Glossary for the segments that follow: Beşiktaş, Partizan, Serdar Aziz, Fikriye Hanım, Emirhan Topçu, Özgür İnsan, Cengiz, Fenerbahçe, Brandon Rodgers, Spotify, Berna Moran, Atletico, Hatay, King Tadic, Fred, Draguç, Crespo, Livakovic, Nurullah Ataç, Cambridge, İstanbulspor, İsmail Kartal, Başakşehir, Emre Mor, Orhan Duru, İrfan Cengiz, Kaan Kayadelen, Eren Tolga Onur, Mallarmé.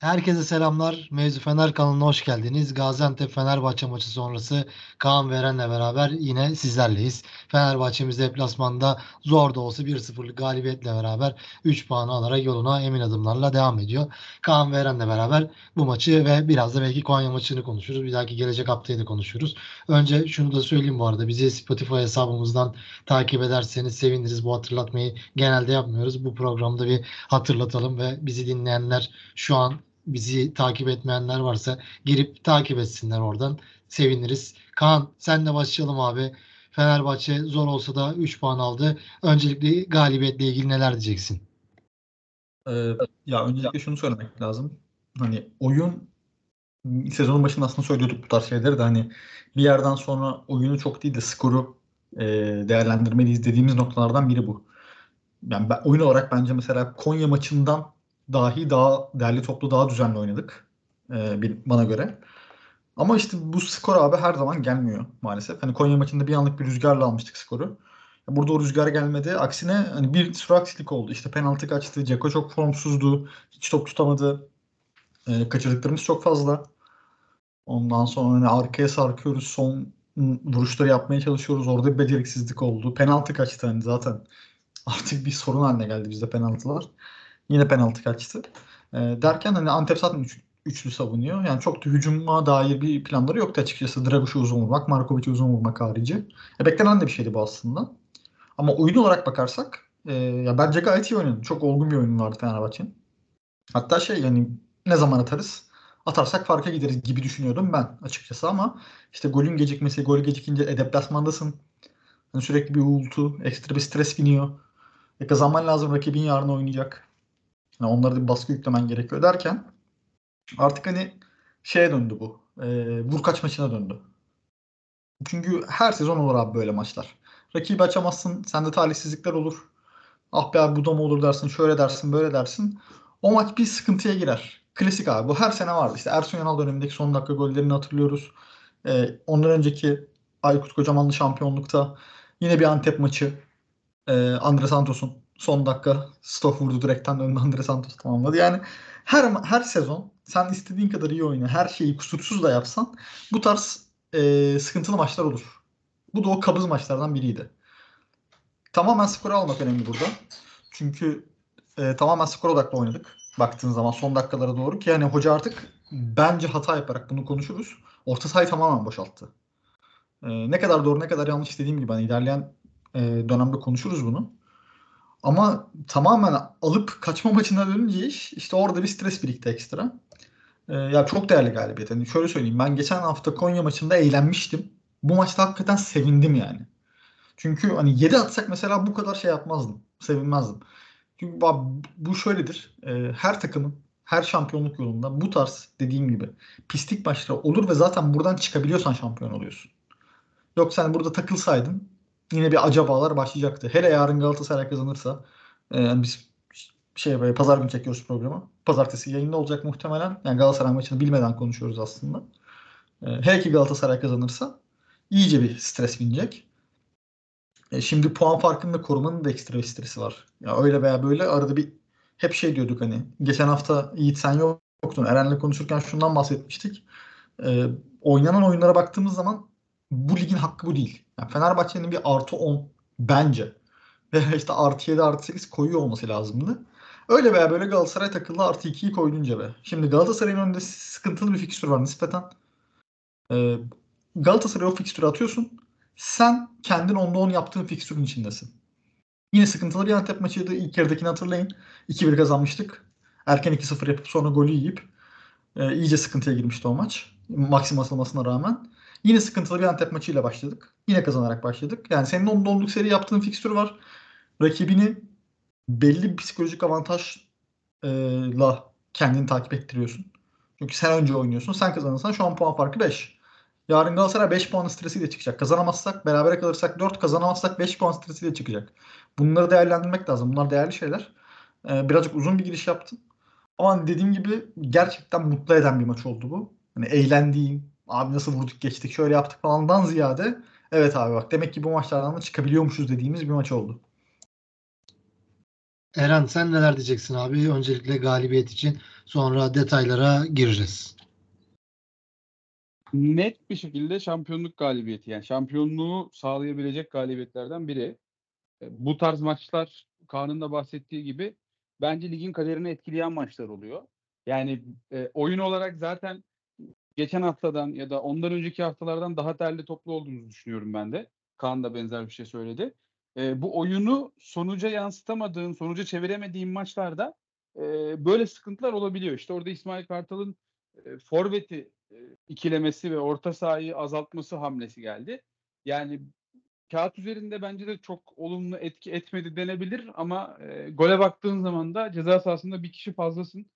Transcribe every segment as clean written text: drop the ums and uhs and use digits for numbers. Herkese selamlar. Mevzu Fener kanalına hoş geldiniz. Gaziantep Fenerbahçe maçı sonrası Kaan ve Eren'le beraber yine sizlerleyiz. Fenerbahçe'miz deplasmanda zor da olsa 1-0'lık galibiyetle beraber 3 puanı alarak yoluna emin adımlarla devam ediyor. Kaan ve Eren'le beraber bu maçı ve biraz da belki Konya maçını konuşuruz. Bir dahaki gelecek haftayı da konuşuruz. Önce şunu da söyleyeyim bu arada. Bizi Spotify hesabımızdan takip ederseniz seviniriz. Bu hatırlatmayı genelde yapmıyoruz. Bu programda bir hatırlatalım ve bizi dinleyenler şu an bizi takip etmeyenler varsa girip takip etsinler oradan. Seviniriz. Kaan senle başlayalım abi. Fenerbahçe zor olsa da 3 puan aldı. Öncelikle galibiyetle ilgili neler diyeceksin? Ya öncelikle şunu söylemek lazım. Hani oyun sezonun başında aslında söylüyorduk bu tarz şeyleri de hani bir yerden sonra oyunu çok değil de skoru değerlendirmeliyiz dediğimiz noktalardan biri bu. Yani oyun olarak bence mesela Konya maçından dahi daha derli toplu daha düzenli oynadık bana göre. Ama işte bu skor abi her zaman gelmiyor maalesef. Hani Konya maçında bir anlık bir rüzgarla almıştık skoru. Burada o rüzgar gelmedi. Aksine hani bir sürü aksilik oldu. İşte penaltı kaçtı. Dzeko çok formsuzdu. Hiç top tutamadı. Kaçırdıklarımız çok fazla. Ondan sonra hani arkaya sarkıyoruz. Son vuruşları yapmaya çalışıyoruz. Orada bir beceriksizlik oldu. Penaltı kaçtı hani zaten. Artık bir sorun haline geldi bizde penaltılar. Yine penaltı kaçtı. Derken hani Antep zaten üçlü savunuyor. Yani çok da hücuma dair bir planları yoktu açıkçası. Draguç'u uzun vurmak, Markovic'i uzun vurmak harici. Beklenen de bir şeydi bu aslında. Ama oyun olarak bakarsak ya bence gayet iyi oynadı. Çok olgun bir oyun vardı Fenerbahçe'nin. Hatta yani ne zaman atarız? Atarsak farka gideriz gibi düşünüyordum ben açıkçası ama işte golün gecikmesi, gol gecikince deplasmandasın. Yani sürekli bir uğultu, ekstra bir stres biniyor. Kazanman lazım, rakibin yarın oynayacak. Yani onlara da bir baskı yüklemen gerekiyor derken artık hani şeye döndü bu. Vurkaç maçına döndü. Çünkü her sezon olur abi böyle maçlar. Rakibi açamazsın. Sende talihsizlikler olur. Ah be abi bu da mı olur dersin. Şöyle dersin böyle dersin. O maç bir sıkıntıya girer. Klasik abi. Bu her sene vardı. İşte Ersun Yanal dönemindeki son dakika gollerini hatırlıyoruz. Ondan önceki Aykut Kocamanlı şampiyonlukta yine bir Antep maçı. Andre Santos'un son dakika stop vurdu direkten önünde Andre Santos tamamladı. Yani her sezon sen istediğin kadar iyi oyna, her şeyi kusursuz da yapsan bu tarz sıkıntılı maçlar olur. Bu da o kabız maçlardan biriydi. Tamamen skoru almak önemli burada. Çünkü tamamen skor odaklı oynadık. Baktığın zaman son dakikalara doğru ki yani hoca artık bence hata yaparak bunu konuşuruz. Orta sahayı tamamen boşalttı. Ne kadar doğru ne kadar yanlış dediğim gibi hani ilerleyen dönemde konuşuruz bunu. Ama tamamen alıp kaçma maçına dönünce iş işte orada bir stres birikti ekstra. Ya çok değerli galibiyet. Yani şöyle söyleyeyim ben geçen hafta Konya maçında eğlenmiştim. Bu maçta hakikaten sevindim yani. Çünkü hani 7 atsak mesela bu kadar şey yapmazdım. Sevinmezdim. Çünkü bu şöyledir. Her takımın her şampiyonluk yolunda bu tarz dediğim gibi pislik maçları olur ve zaten buradan çıkabiliyorsan şampiyon oluyorsun. Yoksa hani burada takılsaydın yine bir acabalar başlayacaktı. Hele yarın Galatasaray kazanırsa biz böyle pazar günü çekiyoruz programı. Pazartesi yayında olacak muhtemelen. Yani Galatasaray maçını bilmeden konuşuyoruz aslında. Hele ki Galatasaray kazanırsa iyice bir stres binecek. Şimdi puan farkını da korumanın da ekstra bir stresi var. Ya öyle veya böyle arada bir hep diyorduk hani. Geçen hafta Yiğit sen yoktun. Eren'le konuşurken şundan bahsetmiştik. Oynanan oyunlara baktığımız zaman bu ligin hakkı bu değil. Yani Fenerbahçe'nin bir artı 10 bence. Ve işte artı 7 artı 8 koyuyor olması lazımdı. Öyle veya böyle Galatasaray takıldı artı 2'yi koydun cebe. Şimdi Galatasaray'ın önünde sıkıntılı bir fikstür var nispeten. Galatasaray'a o fikstürü atıyorsun. Sen kendin onda 10 yaptığın fikstürün içindesin. Yine sıkıntılı bir Antep maçıydı. İlk yarıdakini hatırlayın. 2-1 kazanmıştık. Erken 2-0 yapıp sonra golü yiyip iyice sıkıntıya girmişti o maç. Maksim asılmasına rağmen. Yine sıkıntılı bir Antep maçıyla başladık. Yine kazanarak başladık. Yani senin 10'luk seri yaptığın fikstür var. Rakibini belli bir psikolojik avantajla kendini takip ettiriyorsun. Çünkü sen önce oynuyorsun. Sen kazanırsan şu an puan farkı 5. Yarın Galatasaray 5 puan stresiyle çıkacak. Kazanamazsak, berabere kalırsak 4, kazanamazsak 5 puan stresiyle çıkacak. Bunları değerlendirmek lazım. Bunlar değerli şeyler. Birazcık uzun bir giriş yaptım. Ama dediğim gibi gerçekten mutlu eden bir maç oldu bu. Hani eğlendiğim, abi nasıl vurduk geçtik şöyle yaptık falandan ziyade evet abi bak demek ki bu maçlardan da çıkabiliyormuşuz dediğimiz bir maç oldu. Eren sen neler diyeceksin abi öncelikle galibiyet için? Sonra detaylara gireceğiz. Net bir şekilde şampiyonluk galibiyeti, yani şampiyonluğu sağlayabilecek galibiyetlerden biri. Bu tarz maçlar Kaan'ın da bahsettiği gibi bence ligin kaderini etkileyen maçlar oluyor. Yani oyun olarak zaten geçen haftadan ya da ondan önceki haftalardan daha derli toplu olduğumuzu düşünüyorum ben de. Kaan da benzer bir şey söyledi. Bu oyunu sonuca yansıtamadığın, sonuca çeviremediğin maçlarda böyle sıkıntılar olabiliyor. İşte orada İsmail Kartal'ın forveti ikilemesi ve orta sahayı azaltması hamlesi geldi. Yani kağıt üzerinde bence de çok olumlu etki etmedi denebilir ama gole baktığın zaman da ceza sahasında bir kişi fazlasın.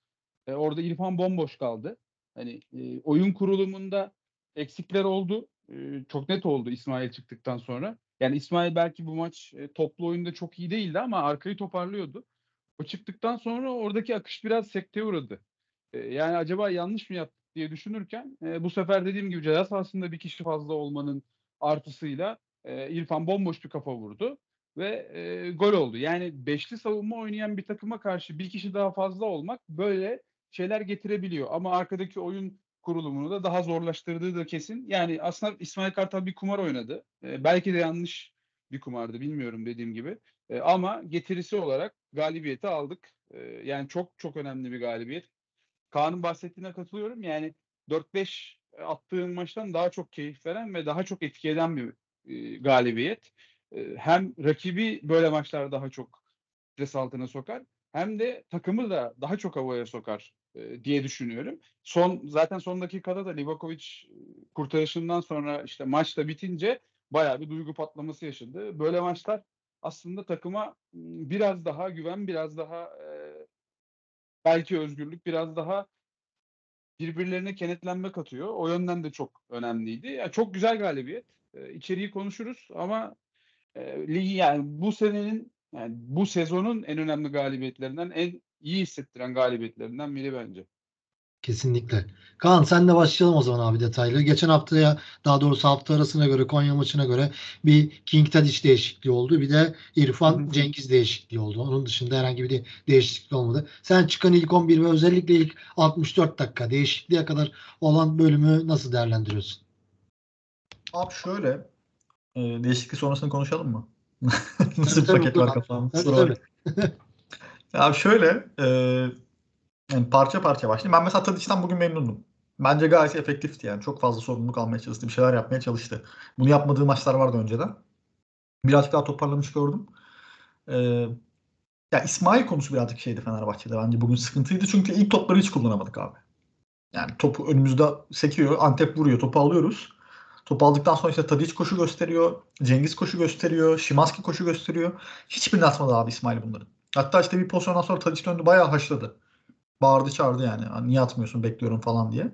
Orada İrfan bomboş kaldı. Hani oyun kurulumunda eksikler oldu. Çok net oldu İsmail çıktıktan sonra. Yani İsmail belki bu maç toplu oyunda çok iyi değildi ama arkayı toparlıyordu. O çıktıktan sonra oradaki akış biraz sekteye uğradı. Yani acaba yanlış mı yaptı diye düşünürken bu sefer dediğim gibi ceza sahasında bir kişi fazla olmanın artısıyla İrfan bomboş bir kafa vurdu ve gol oldu. Yani beşli savunma oynayan bir takıma karşı bir kişi daha fazla olmak böyle şeyler getirebiliyor. Ama arkadaki oyun kurulumunu da daha zorlaştırdığı da kesin. Yani aslında İsmail Kartal bir kumar oynadı. Belki de yanlış bir kumardı, bilmiyorum, dediğim gibi. Ama getirisi olarak galibiyeti aldık. Yani çok çok önemli bir galibiyet. Kaan'ın bahsettiğine katılıyorum. Yani 4-5 attığın maçtan daha çok keyif veren ve daha çok etki eden bir galibiyet. Hem rakibi böyle maçlar daha çok stres altına sokar, hem de takımı da daha çok havaya sokar diye düşünüyorum. Zaten son dakikada da Livakovic kurtarışından sonra işte maç da bitince bayağı bir duygu patlaması yaşadı. Böyle maçlar aslında takıma biraz daha güven, biraz daha belki özgürlük, biraz daha birbirlerine kenetlenme katıyor. O yönden de çok önemliydi. Yani çok güzel galibiyet. İçeriği konuşuruz ama ligi, yani bu senenin, yani bu sezonun en önemli galibiyetlerinden, en iyi hissettiren galibiyetlerinden biri bence. Kesinlikle. Kaan, senle başlayalım o zaman abi detaylı. Geçen haftaya, daha doğrusu hafta arasına göre, Konya maçına göre bir King Tadic değişikliği oldu. Bir de İrfan Cengiz değişikliği oldu. Onun dışında herhangi bir değişiklik olmadı. Sen çıkan ilk 11 ve özellikle ilk 64 dakika değişikliğe kadar olan bölümü nasıl değerlendiriyorsun? Abi şöyle, değişiklik sonrasını konuşalım mı? Sırf paket var kafamda. Abi şöyle, yani parça parça başlayayım. Ben mesela Tadic'ten bugün memnundum. Bence gayet efektifti yani. Çok fazla sorumluluk almaya çalıştı. Bir şeyler yapmaya çalıştı. Bunu yapmadığı maçlar vardı önceden. Birazcık daha toparlamış gördüm. Ya İsmail konusu birazcık şeydi Fenerbahçe'de. Bence bugün sıkıntıydı. Çünkü ilk topları hiç kullanamadık abi. Yani topu önümüzde sekiyor. Antep vuruyor. Topu alıyoruz. Topu aldıktan sonra işte Tadic koşu gösteriyor. Cengiz koşu gösteriyor. Şimanski koşu gösteriyor. Hiçbirini atmadı abi İsmail bunların. Hatta işte bir pozisyondan sonra Tadic döndü. Bayağı haşladı. Bağırdı çağırdı yani. Niye atmıyorsun, bekliyorum falan diye.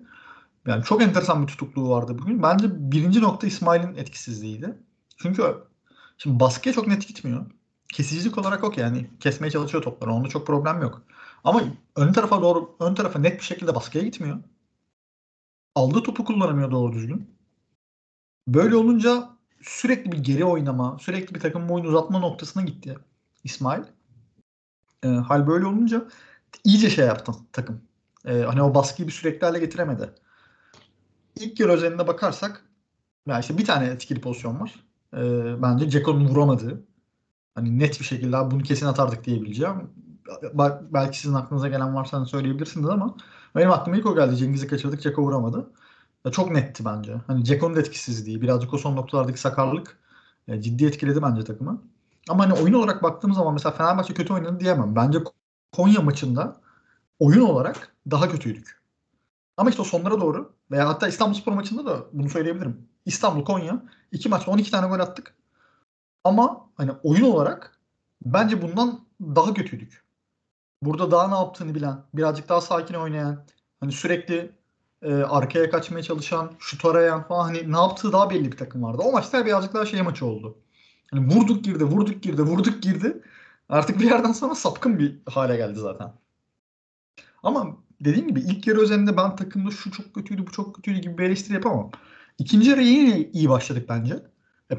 Yani çok enteresan bir tutukluğu vardı bugün. Bence birinci nokta İsmail'in etkisizliğiydi. Çünkü şimdi baskıya çok net gitmiyor. Kesicilik olarak okey yani. Kesmeye çalışıyor topları. Onda çok problem yok. Ama ön tarafa net bir şekilde baskıya gitmiyor. Aldığı topu kullanamıyor doğru düzgün. Böyle olunca sürekli bir geri oynama, sürekli bir takım oyunu uzatma noktasına gitti İsmail. Hal böyle olunca iyice şey yaptı takım. Hani o baskıyı bir sürekli hale getiremedi. İlk yarı özelinde bakarsak yani işte bir tane etkili pozisyon var. Bence Dzeko'nun vuramadığı. Hani net bir şekilde bunu kesin atardık diyebileceğim. Belki sizin aklınıza gelen varsa söyleyebilirsiniz ama benim aklıma ilk o geldi. Cengiz'i kaçırdık, Dzeko vuramadı. Çok netti bence. Hani Dzeko'nun etkisizliği, birazcık o son noktalardaki sakarlık ciddi etkiledi bence takımı. Ama hani oyun olarak baktığım zaman mesela Fenerbahçe kötü oynadı diyemem. Bence Konya maçında oyun olarak daha kötüydük. Ama işte o sonlara doğru veya hatta İstanbulspor maçında da bunu söyleyebilirim. İstanbul-Konya 2 maçta 12 tane gol attık. Ama hani oyun olarak bence bundan daha kötüydük. Burada daha ne yaptığını bilen, birazcık daha sakin oynayan, hani sürekli arkaya kaçmaya çalışan, şut arayan falan, hani ne yaptığı daha belli bir takım vardı. O maçlar birazcık daha şey maçı oldu. Hani vurduk girdi. Artık bir yerden sonra sapkın bir hale geldi zaten. Ama dediğim gibi ilk yarı özelinde ben takımda şu çok kötüydü, bu çok kötüydü gibi bir eleştiri yapamam. İkinci yarı yine iyi başladık bence.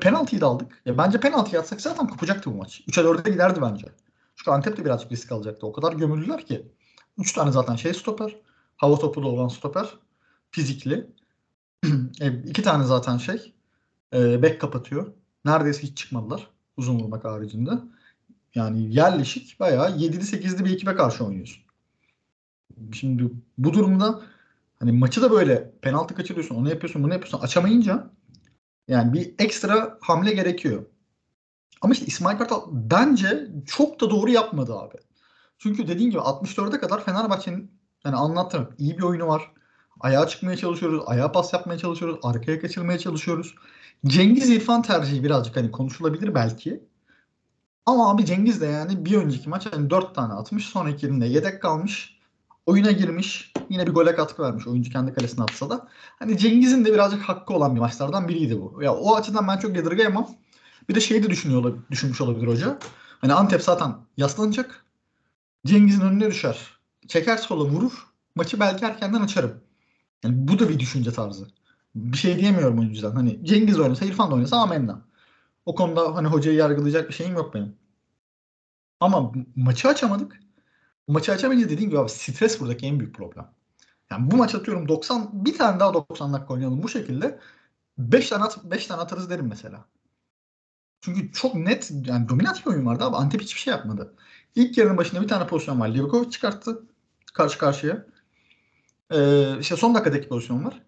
Penaltıyı da aldık. Bence penaltıyı atsak zaten kopacaktı bu maç. 3'e 4'e giderdi bence. Çünkü Antep de birazcık risk alacaktı. O kadar gömüldüler ki. 3 tane zaten stoper. Hava topu da olan stoper. Fizikli. 2 tane zaten bek kapatıyor. Neredeyse hiç çıkmadılar. Uzun vurmak haricinde. Yani yerleşik bayağı 7'li 8'li bir ekibe karşı oynuyorsun. Şimdi bu durumda hani maçı da böyle penaltı kaçırıyorsun, onu yapıyorsun, bunu yapıyorsun. Açamayınca yani bir ekstra hamle gerekiyor. Ama işte İsmail Kartal bence çok da doğru yapmadı abi. Çünkü dediğin gibi 64'e kadar Fenerbahçe'nin yani anlattığım iyi bir oyunu var. Ayağa çıkmaya çalışıyoruz, ayağa pas yapmaya çalışıyoruz, arkaya kaçırmaya çalışıyoruz. Cengiz İrfan tercihi birazcık hani konuşulabilir belki. Ama abi Cengiz de yani bir önceki maç hani 4 tane atmış, sonraki yerinde yedek kalmış. Oyuna girmiş, yine bir gole katkı vermiş. Oyuncu kendi kalesine atsa da. Hani Cengiz'in de birazcık hakkı olan bir maçlardan biriydi bu. Ya o açıdan ben çok yadırgayamam. Bir de şeyi de düşünmüş olabilir hoca. Hani Antep zaten yaslanacak. Cengiz'in önüne düşer. Çeker sola vurur. Maçı belki erkenden açarım. Yani bu da bir düşünce tarzı. Bir şey diyemiyorum oyuncudan. Hani Cengiz oynasa, İrfan da oynasa amenna. O konuda hani hocayı yargılayacak bir şeyim yok benim. Ama maçı açamadık. Maçı açamayınca dediğim gibi abi stres buradaki en büyük problem. Yani bu maç atıyorum 90, bir tane daha 90 dakika oynayalım bu şekilde. 5 tane atarız derim mesela. Çünkü çok net yani dominant bir oyun vardı abi. Antep hiçbir şey yapmadı. İlk yarının başında bir tane pozisyon var. Livakovic çıkarttı karşı karşıya. İşte son dakikadaki pozisyon var.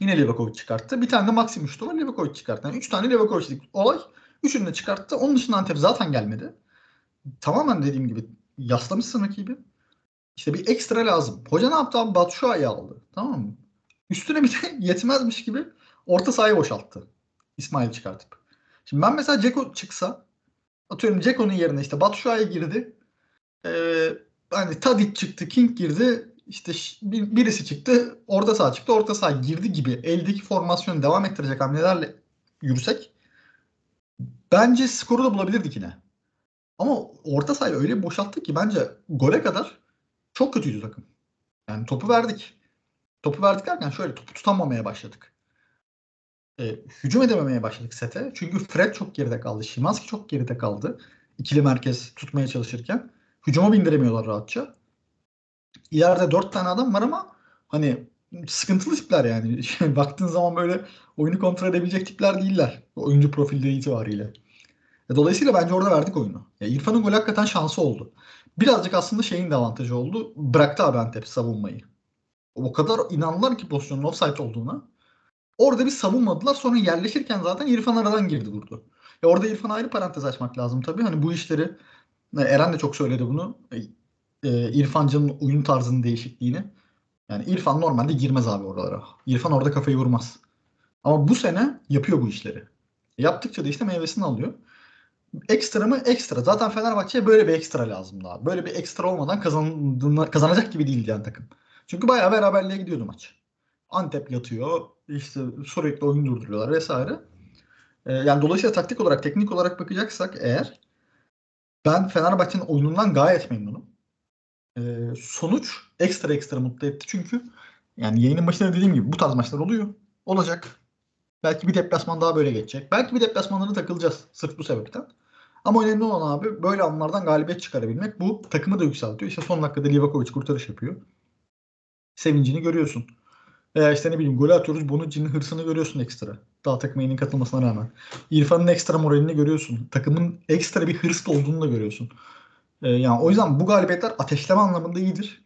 Yine Livakovic çıkarttı. Bir tane de Maksim uçtu var. Livakovic çıkarttı. Yani 3 tane Livakovic'lik olay. 3'ünü de çıkarttı. Onun dışında Antep zaten gelmedi. Tamamen dediğim gibi yaslamışsın rakibi. İşte bir ekstra lazım. Hoca ne yaptı abi? Batshuayi aldı. Tamam mı? Üstüne bir de yetmezmiş gibi orta sahayı boşalttı. İsmail çıkartıp. Şimdi ben mesela Dzeko çıksa atıyorum Dzeko'nun yerine işte Batshuayi girdi. Hani Tadic çıktı. King girdi. İşte birisi çıktı. Orta saha çıktı. Orta saha girdi gibi eldeki formasyonu devam ettirecek hamlelerle yürüsek bence skoru da bulabilirdik yine. Ama orta sahayı öyle boşalttık ki bence gole kadar çok kötüydü takım. Yani topu verdik. Topu verdik derken şöyle topu tutamamaya başladık. Hücum edememeye başladık sete. Çünkü Fred çok geride kaldı. Şimanski çok geride kaldı. İkili merkez tutmaya çalışırken. Hücuma bindiremiyorlar rahatça. İleride 4 tane adam var ama hani sıkıntılı tipler yani. Baktığın zaman böyle oyunu kontrol edebilecek tipler değiller. Oyuncu profilleri itibariyle. Dolayısıyla bence orada verdik oyunu. Ya İrfan'ın golü hakikaten şansı oldu. Birazcık aslında şeyin de avantajı oldu. Bıraktı abi Antep savunmayı. O kadar inandılar ki pozisyonun offside olduğuna. Orada bir savunmadılar. Sonra yerleşirken zaten İrfan aradan girdi vurdu. Ya orada İrfan'a ayrı parantez açmak lazım tabii. Hani bu işleri Eren de çok söyledi bunu. İrfan'cının oyun tarzının değişikliğini. Yani İrfan normalde girmez abi oralara. İrfan orada kafayı vurmaz. Ama bu sene yapıyor bu işleri. Yaptıkça da işte meyvesini alıyor. Ekstra mı? Ekstra. Zaten Fenerbahçe'ye böyle bir ekstra lazım daha. Böyle bir ekstra olmadan kazanacak gibi değildi yani takım. Çünkü bayağı beraberliğe gidiyordu maç. Antep yatıyor. İşte sürekli oyun durduruyorlar vesaire. Yani dolayısıyla taktik olarak, teknik olarak bakacaksak eğer ben Fenerbahçe'nin oyunundan gayet memnunum. Sonuç ekstra mutlu etti. Çünkü yani yayının başında dediğim gibi bu tarz maçlar oluyor. Olacak. Belki bir deplasman daha böyle geçecek. Belki bir deplasmanlara takılacağız sırf bu sebepten. Ama önemli olan abi böyle anlardan galibiyet çıkarabilmek. Bu takımı da yükseltiyor. İşte son dakikada Livakovic kurtarış yapıyor. Sevincini görüyorsun. Veya işte ne bileyim golü atıyoruz. Bonucci'nin hırsını görüyorsun ekstra. Daha takıma yeni katılmasına rağmen. İrfan'ın ekstra moralini görüyorsun. Takımın ekstra bir hırslı olduğunu da görüyorsun. Yani o yüzden bu galibiyetler ateşleme anlamında iyidir.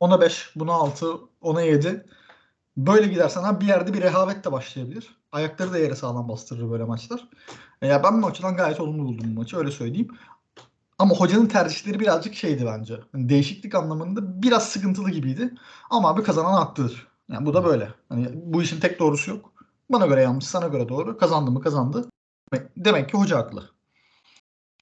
10'a 5, buna 6, 10'a 7... Böyle gidersen ha bir yerde bir rehavet de başlayabilir. Ayakları da yere sağlam bastırır böyle maçlar. Ya ben bu açıdan gayet olumlu buldum bu maçı öyle söyleyeyim. Ama hocanın tercihleri birazcık şeydi bence. Yani değişiklik anlamında biraz sıkıntılı gibiydi. Ama abi kazanan haklıdır. Yani bu da böyle. Hani bu işin tek doğrusu yok. Bana göre yanlış, sana göre doğru. Kazandı mı kazandı. Demek ki hoca haklı.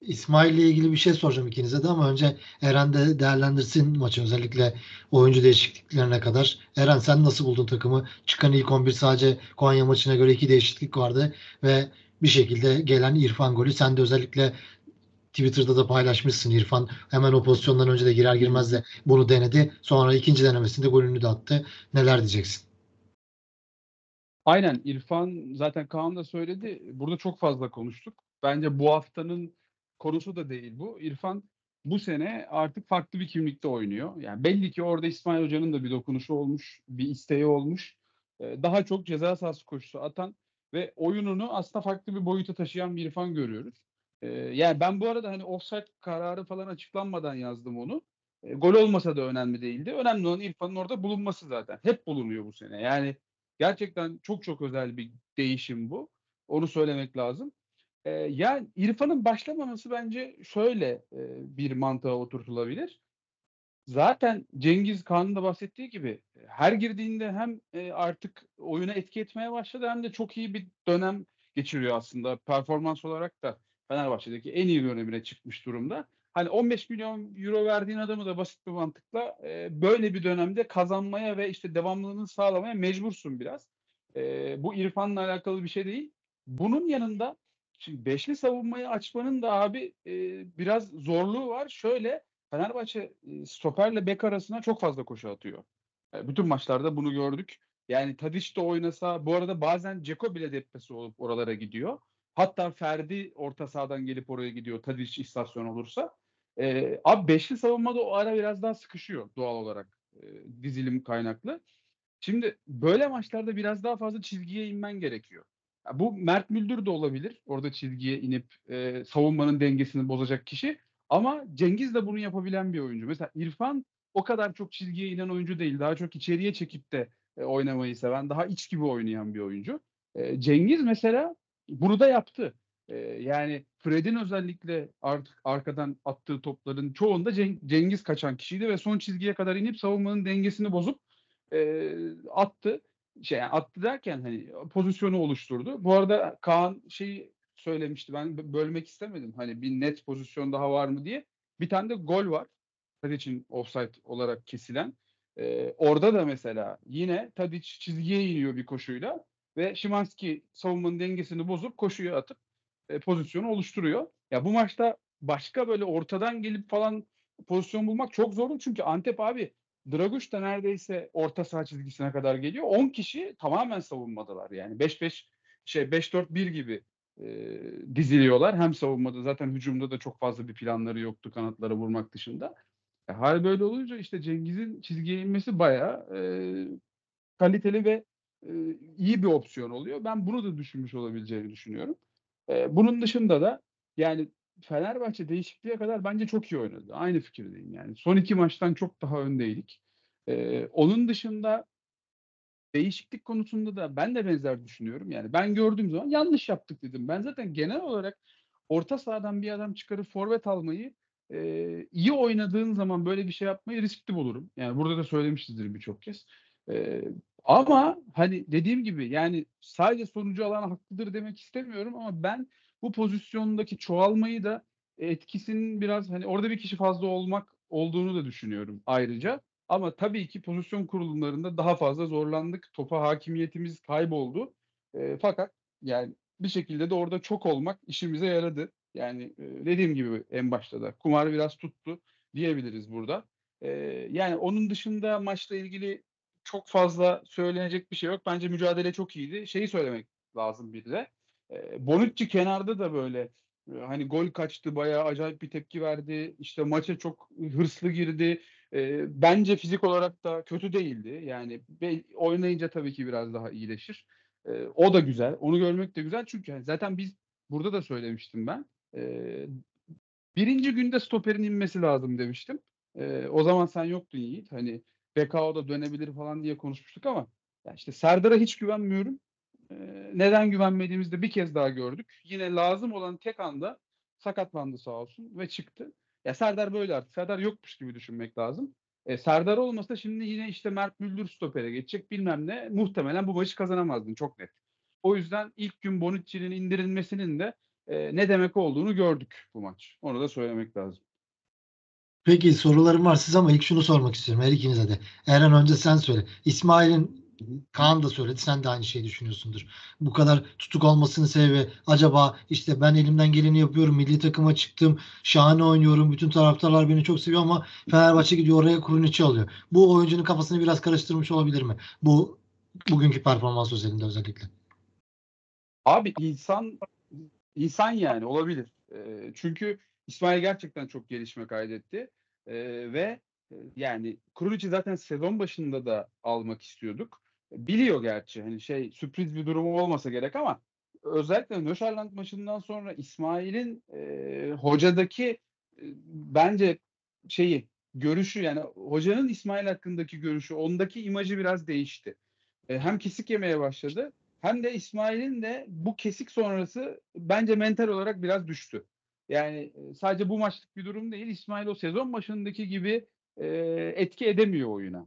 İsmail'le ilgili bir şey soracağım ikinize de ama önce Eren de değerlendirsin maçı özellikle oyuncu değişikliklerine kadar. Eren sen nasıl buldun takımı? Çıkan ilk 11 sadece Konya maçına göre 2 değişiklik vardı ve bir şekilde gelen İrfan golü sen de özellikle Twitter'da da paylaşmışsın. İrfan hemen o pozisyondan önce de girer girmez de bunu denedi. Sonra ikinci denemesinde golünü de attı. Neler diyeceksin? Aynen İrfan zaten Kaan da söyledi. Burada çok fazla konuştuk. Bence bu haftanın konusu da değil bu. İrfan bu sene artık farklı bir kimlikte oynuyor. Yani belli ki orada İsmail Hoca'nın da bir dokunuşu olmuş, bir isteği olmuş. Daha çok ceza sahası koşusu atan ve oyununu aslında farklı bir boyuta taşıyan bir İrfan görüyoruz. Yani ben bu arada hani offside kararı falan açıklanmadan yazdım onu. Gol olmasa da önemli değildi. Önemli olan İrfan'ın orada bulunması zaten. Hep bulunuyor bu sene. Yani gerçekten çok çok özel bir değişim bu. Onu söylemek lazım. Yani İrfan'ın başlamaması bence şöyle bir mantığa oturtulabilir. Zaten Cengiz Kaan'ın da bahsettiği gibi her girdiğinde hem artık oyuna etki etmeye başladı hem de çok iyi bir dönem geçiriyor aslında. Performans olarak da Fenerbahçe'deki en iyi dönemine çıkmış durumda. Hani 15 milyon euro verdiğin adamı da basit bir mantıkla böyle bir dönemde kazanmaya ve işte devamlılığını sağlamaya mecbursun biraz. Bu İrfan'la alakalı bir şey değil. Bunun yanında şimdi beşli savunmayı açmanın da abi biraz zorluğu var. Şöyle Fenerbahçe stoperle bek arasına çok fazla koşu atıyor. Bütün maçlarda bunu gördük. Yani Tadic de oynasa bu arada bazen Dzeko bile depresi olup oralara gidiyor. Hatta Ferdi orta sahadan gelip oraya gidiyor Tadic istasyon olursa. Abi beşli savunmada o ara biraz daha sıkışıyor doğal olarak dizilim kaynaklı. Şimdi böyle maçlarda biraz daha fazla çizgiye inmen gerekiyor. Bu Mert Müldür de olabilir. Orada çizgiye inip savunmanın dengesini bozacak kişi. Ama Cengiz de bunu yapabilen bir oyuncu. Mesela İrfan o kadar çok çizgiye inen oyuncu değil. Daha çok içeriye çekip de oynamayı seven, daha iç gibi oynayan bir oyuncu. Cengiz mesela bunu da yaptı. Yani Fred'in özellikle artık arkadan attığı topların çoğunda Cengiz kaçan kişiydi ve son çizgiye kadar inip savunmanın dengesini bozup attı. Attı derken hani pozisyonu oluşturdu. Bu arada Kaan söylemişti. Ben bölmek istemedim. Hani bir net pozisyon daha var mı diye. Bir tane de gol var. Tadic'in offside olarak kesilen. Orada da mesela yine Tadic çizgiye iniyor bir koşuyla ve Şimanski savunmanın dengesini bozup koşuya atıp pozisyonu oluşturuyor. Ya bu maçta başka böyle ortadan gelip falan pozisyon bulmak çok zordu. Çünkü Antep abi Draguç da neredeyse orta saha çizgisine kadar geliyor. 10 kişi tamamen savunmadalar. Yani 5-4-1 gibi diziliyorlar. Hem savunmada zaten hücumda da çok fazla bir planları yoktu kanatlara vurmak dışında. Hal böyle olunca işte Cengiz'in çizgiye inmesi bayağı kaliteli ve iyi bir opsiyon oluyor. Ben bunu da düşünmüş olabileceğini düşünüyorum. Bunun dışında da yani Fenerbahçe değişikliğe kadar bence çok iyi oynadı. Aynı fikirdeyim yani. Son iki maçtan çok daha öndeydik. Onun dışında değişiklik konusunda da ben de benzer düşünüyorum. Yani ben gördüğüm zaman yanlış yaptık dedim. Ben zaten genel olarak orta sahadan bir adam çıkarıp forvet almayı iyi oynadığın zaman böyle bir şey yapmayı riskli bulurum. Yani burada da söylemişizdir birçok kez. Ama hani dediğim gibi yani sadece sonucu alan haklıdır demek istemiyorum ama ben bu pozisyondaki çoğalmayı da etkisinin biraz hani orada bir kişi fazla olmak olduğunu da düşünüyorum ayrıca. Ama tabii ki pozisyon kurulumlarında daha fazla zorlandık. Topa hakimiyetimiz kayboldu. Fakat yani bir şekilde de orada çok olmak işimize yaradı. Yani dediğim gibi en başta da kumar biraz tuttu diyebiliriz burada. Yani onun dışında maçla ilgili çok fazla söylenecek bir şey yok. Bence mücadele çok iyiydi. Şeyi söylemek lazım bir de. Bonucci kenarda da böyle hani gol kaçtı bayağı acayip bir tepki verdi. İşte maça çok hırslı girdi. Bence fizik olarak da kötü değildi. Yani oynayınca tabii ki biraz daha iyileşir. O da güzel. Onu görmek de güzel. Çünkü zaten biz burada da söylemiştim ben. Birinci günde stoperin inmesi lazım demiştim. O zaman sen yoktun Yiğit. Hani BKO'da dönebilir falan diye konuşmuştuk ama işte Serdar'a hiç güvenmiyorum. Neden güvenmediğimizi de bir kez daha gördük. Yine lazım olan tek anda sakatlandı sağ olsun ve çıktı. Ya Serdar böyle artık. Serdar yokmuş gibi düşünmek lazım. Serdar olmasa şimdi yine işte Mert Müldür stopere geçecek bilmem ne. Muhtemelen bu maçı kazanamazdın çok net. O yüzden ilk gün Bonucci'nin indirilmesinin de ne demek olduğunu gördük bu maç. Onu da söylemek lazım. Peki sorularım var size ama ilk şunu sormak istiyorum her ikinize de. Eren önce sen söyle. İsmail'in Kaan da söyledi. Sen de aynı şeyi düşünüyorsundur. Bu kadar tutuk olmasının sebebi acaba işte ben elimden geleni yapıyorum. Milli takıma çıktım. Şahane oynuyorum. Bütün taraftarlar beni çok seviyor ama Fenerbahçe gidiyor oraya Krunić'i alıyor. Bu oyuncunun kafasını biraz karıştırmış olabilir mi? Bu bugünkü performans özelinde özellikle. Abi insan yani olabilir. Çünkü İsmail gerçekten çok gelişme kaydetti. Ve yani Krunić'i zaten sezon başında da almak istiyorduk. Biliyor gerçi hani şey sürpriz bir durumu olmasa gerek ama özellikle Nöşerland maçından sonra İsmail'in hocadaki bence şeyi görüşü yani hocanın İsmail hakkındaki görüşü ondaki imajı biraz değişti. Hem kesik yemeye başladı hem de İsmail'in de bu kesik sonrası bence mental olarak biraz düştü. Yani sadece bu maçlık bir durum değil. İsmail o sezon başındaki gibi etki edemiyor oyuna.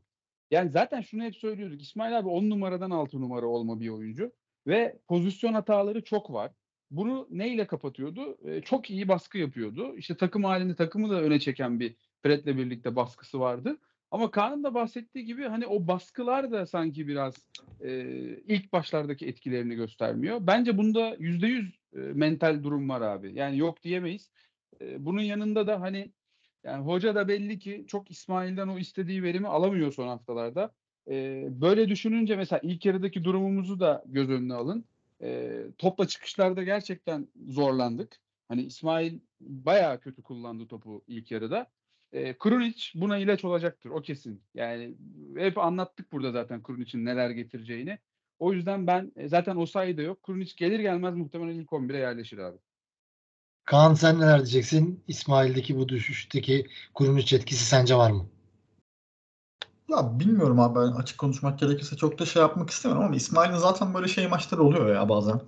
Yani zaten şunu hep söylüyorduk. İsmail abi 10 numaradan 6 numara olma bir oyuncu. Ve pozisyon hataları çok var. Bunu neyle kapatıyordu? Çok iyi baskı yapıyordu. İşte takım halinde takımı da öne çeken bir Fred'le birlikte baskısı vardı. Ama Kaan'ın da bahsettiği gibi hani o baskılar da sanki biraz ilk başlardaki etkilerini göstermiyor. Bence bunda %100 mental durum var abi. Yani yok diyemeyiz. Bunun yanında da hani yani hoca da belli ki çok İsmail'den o istediği verimi alamıyor son haftalarda. Böyle düşününce mesela ilk yarıdaki durumumuzu da göz önüne alın. Topla çıkışlarda gerçekten zorlandık. Hani İsmail bayağı kötü kullandı topu ilk yarıda. Krunić buna ilaç olacaktır. O kesin. Yani hep anlattık burada zaten Krunić'in neler getireceğini. O yüzden ben zaten o sayıda yok. Krunić gelir gelmez muhtemelen ilk 11'e yerleşir abi. Kaan sen neler diyeceksin? İsmail'deki bu düşüşteki Krunić etkisi sence var mı? Ya bilmiyorum abi, ben açık konuşmak gerekirse çok da şey yapmak istemiyorum ama İsmail'in zaten böyle şey maçları oluyor ya bazen.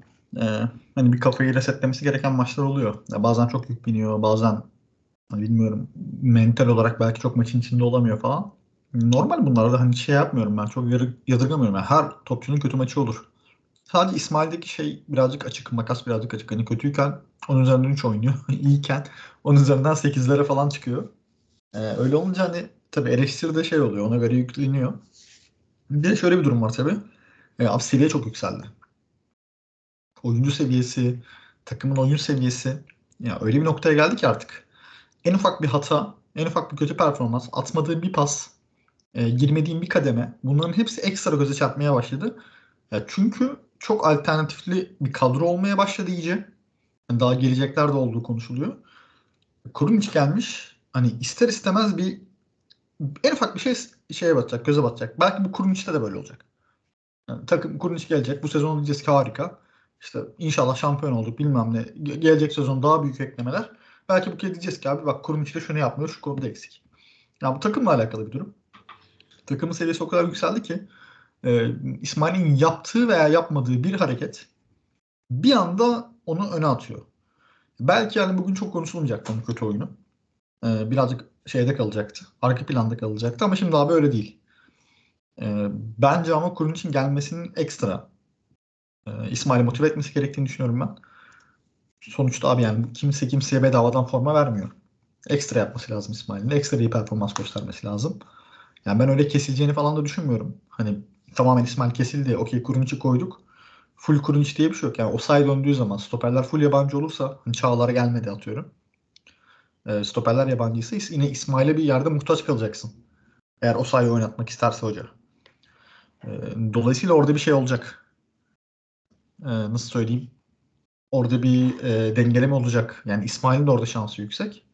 Hani bir kafayı resetlemesi gereken maçlar oluyor. Ya bazen çok yük biniyor, bazen bilmiyorum mental olarak belki çok maçın içinde olamıyor falan. Normal bunlarda hani şey yapmıyorum ben, çok yadırgamıyorum. Yani her topçunun kötü maçı olur. Sadece İsmail'deki şey birazcık açık, makas birazcık açık. Hani kötüyken onun üzerinden 3 oynuyor. İyiyken onun üzerinden 8'lere falan çıkıyor. Öyle olunca hani tabii eleştiri de şey oluyor, ona göre yükleniyor. Bir de şöyle bir durum var tabii. Abi seviye çok yükseldi. Oyuncu seviyesi, takımın oyun seviyesi. Ya öyle bir noktaya geldi ki artık. En ufak bir hata, en ufak bir kötü performans, atmadığın bir pas, girmediğin bir kademe, bunların hepsi ekstra göze çarpmaya başladı. Ya çünkü çok alternatifli bir kadro olmaya başladı iyice. Yani daha gelecekler de olduğu konuşuluyor. Krunić gelmiş. Hani ister istemez bir en ufak bir şeye batacak, göze batacak. Belki bu Krunić'te de böyle olacak. Yani takım Krunić gelecek. Bu sezon diyeceğiz ki harika. İşte inşallah şampiyon olduk bilmem ne. Gelecek sezon daha büyük eklemeler. Belki bu kez diyeceğiz ki abi bak Krunić'te şunu yapmıyor, şu konuda eksik. Yani bu takımla alakalı bir durum. Takımın seviyesi o kadar yükseldi ki İsmail'in yaptığı veya yapmadığı bir hareket bir anda onu öne atıyor. Belki yani bugün çok konuşulmayacak onun kötü oyunu. Birazcık şeyde kalacaktı. Arka planda kalacaktı ama şimdi abi öyle değil. Bence ama Krunić'in gelmesinin ekstra İsmail'i motive etmesi gerektiğini düşünüyorum ben. Sonuçta abi yani kimse kimseye bedavadan forma vermiyor. Ekstra yapması lazım İsmail'in. Ekstra iyi performans göstermesi lazım. Yani ben öyle kesileceğini falan da düşünmüyorum. Hani tamamen İsmail kesildi. Okey Krunić'i koyduk. Full Krunić diye bir şey yok. Yani o sayı döndüğü zaman stoperler full yabancı olursa hani Çağlar'a gelmedi atıyorum. Stoperler yabancıysa yine İsmail'e bir yerde muhtaç kalacaksın. Eğer o sayı oynatmak isterse hoca. Dolayısıyla orada bir şey olacak. Nasıl söyleyeyim? Orada bir dengeleme olacak. Yani İsmail'in de orada şansı yüksek.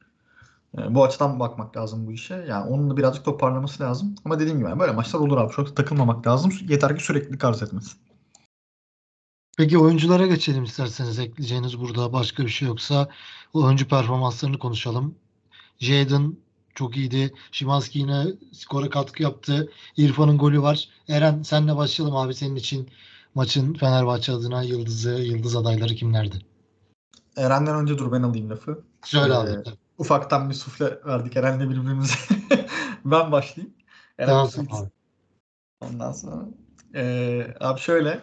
Bu açıdan bakmak lazım bu işe. Yani onun da birazcık toparlaması lazım. Ama dediğim gibi yani böyle maçlar olur abi. Çok takılmamak lazım. Yeter ki sürekli arz etmesin. Peki oyunculara geçelim isterseniz. Ekleyeceğiniz burada başka bir şey yoksa oyuncu performanslarını konuşalım. Jayden çok iyiydi. Şimanski yine skora katkı yaptı. İrfan'ın golü var. Eren senle başlayalım abi. Senin için maçın Fenerbahçe adına yıldız adayları kimlerdi? Eren'den önce dur ben alayım lafı. Şöyle alayım. Ufaktan bir sufle verdik Eren'le birbirimize. Ben başlayayım. Eren ondan sonra. Abi şöyle.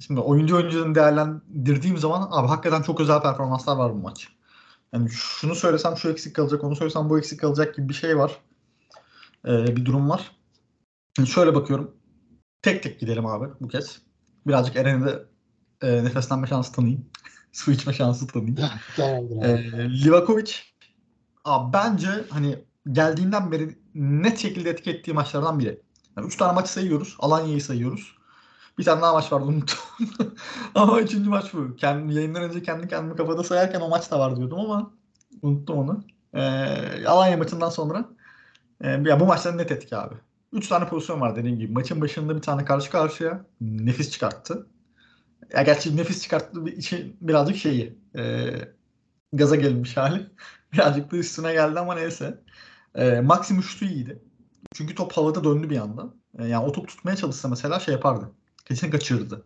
Şimdi oyuncularını değerlendirdiğim zaman abi hakikaten çok özel performanslar var bu maç. Yani şunu söylesem şu eksik kalacak, onu söylesem bu eksik kalacak gibi bir şey var. Bir durum var. Şimdi şöyle bakıyorum. Tek tek gidelim abi bu kez. Birazcık Eren'e de nefeslenme şansı tanıyayım. Su içme şansı tanıyayım. Livakovic abi bence hani geldiğinden beri net şekilde etki ettiği maçlardan biri. Yani 3 tane maç sayıyoruz. Alanya'yı sayıyoruz. Bir tane daha maç vardı unuttum. Ama 3. maç bu. Yayından önce kendi kendime kafada sayarken o maç da var diyordum ama Unuttum onu. Alanya maçından sonra ya bu maçtan net etki abi. 3 tane pozisyon var dediğim gibi. Maçın başında bir tane karşı karşıya nefis çıkarttı. Ya gerçi nefis çıkarttığı için birazcık şeyi gaza gelmiş hali. Birazcık da üstüne geldi ama neyse. Maksim şutu iyiydi. Çünkü top havada döndü bir anda. Yani o top tutmaya çalışsa mesela şey yapardı. Kesin kaçırırdı.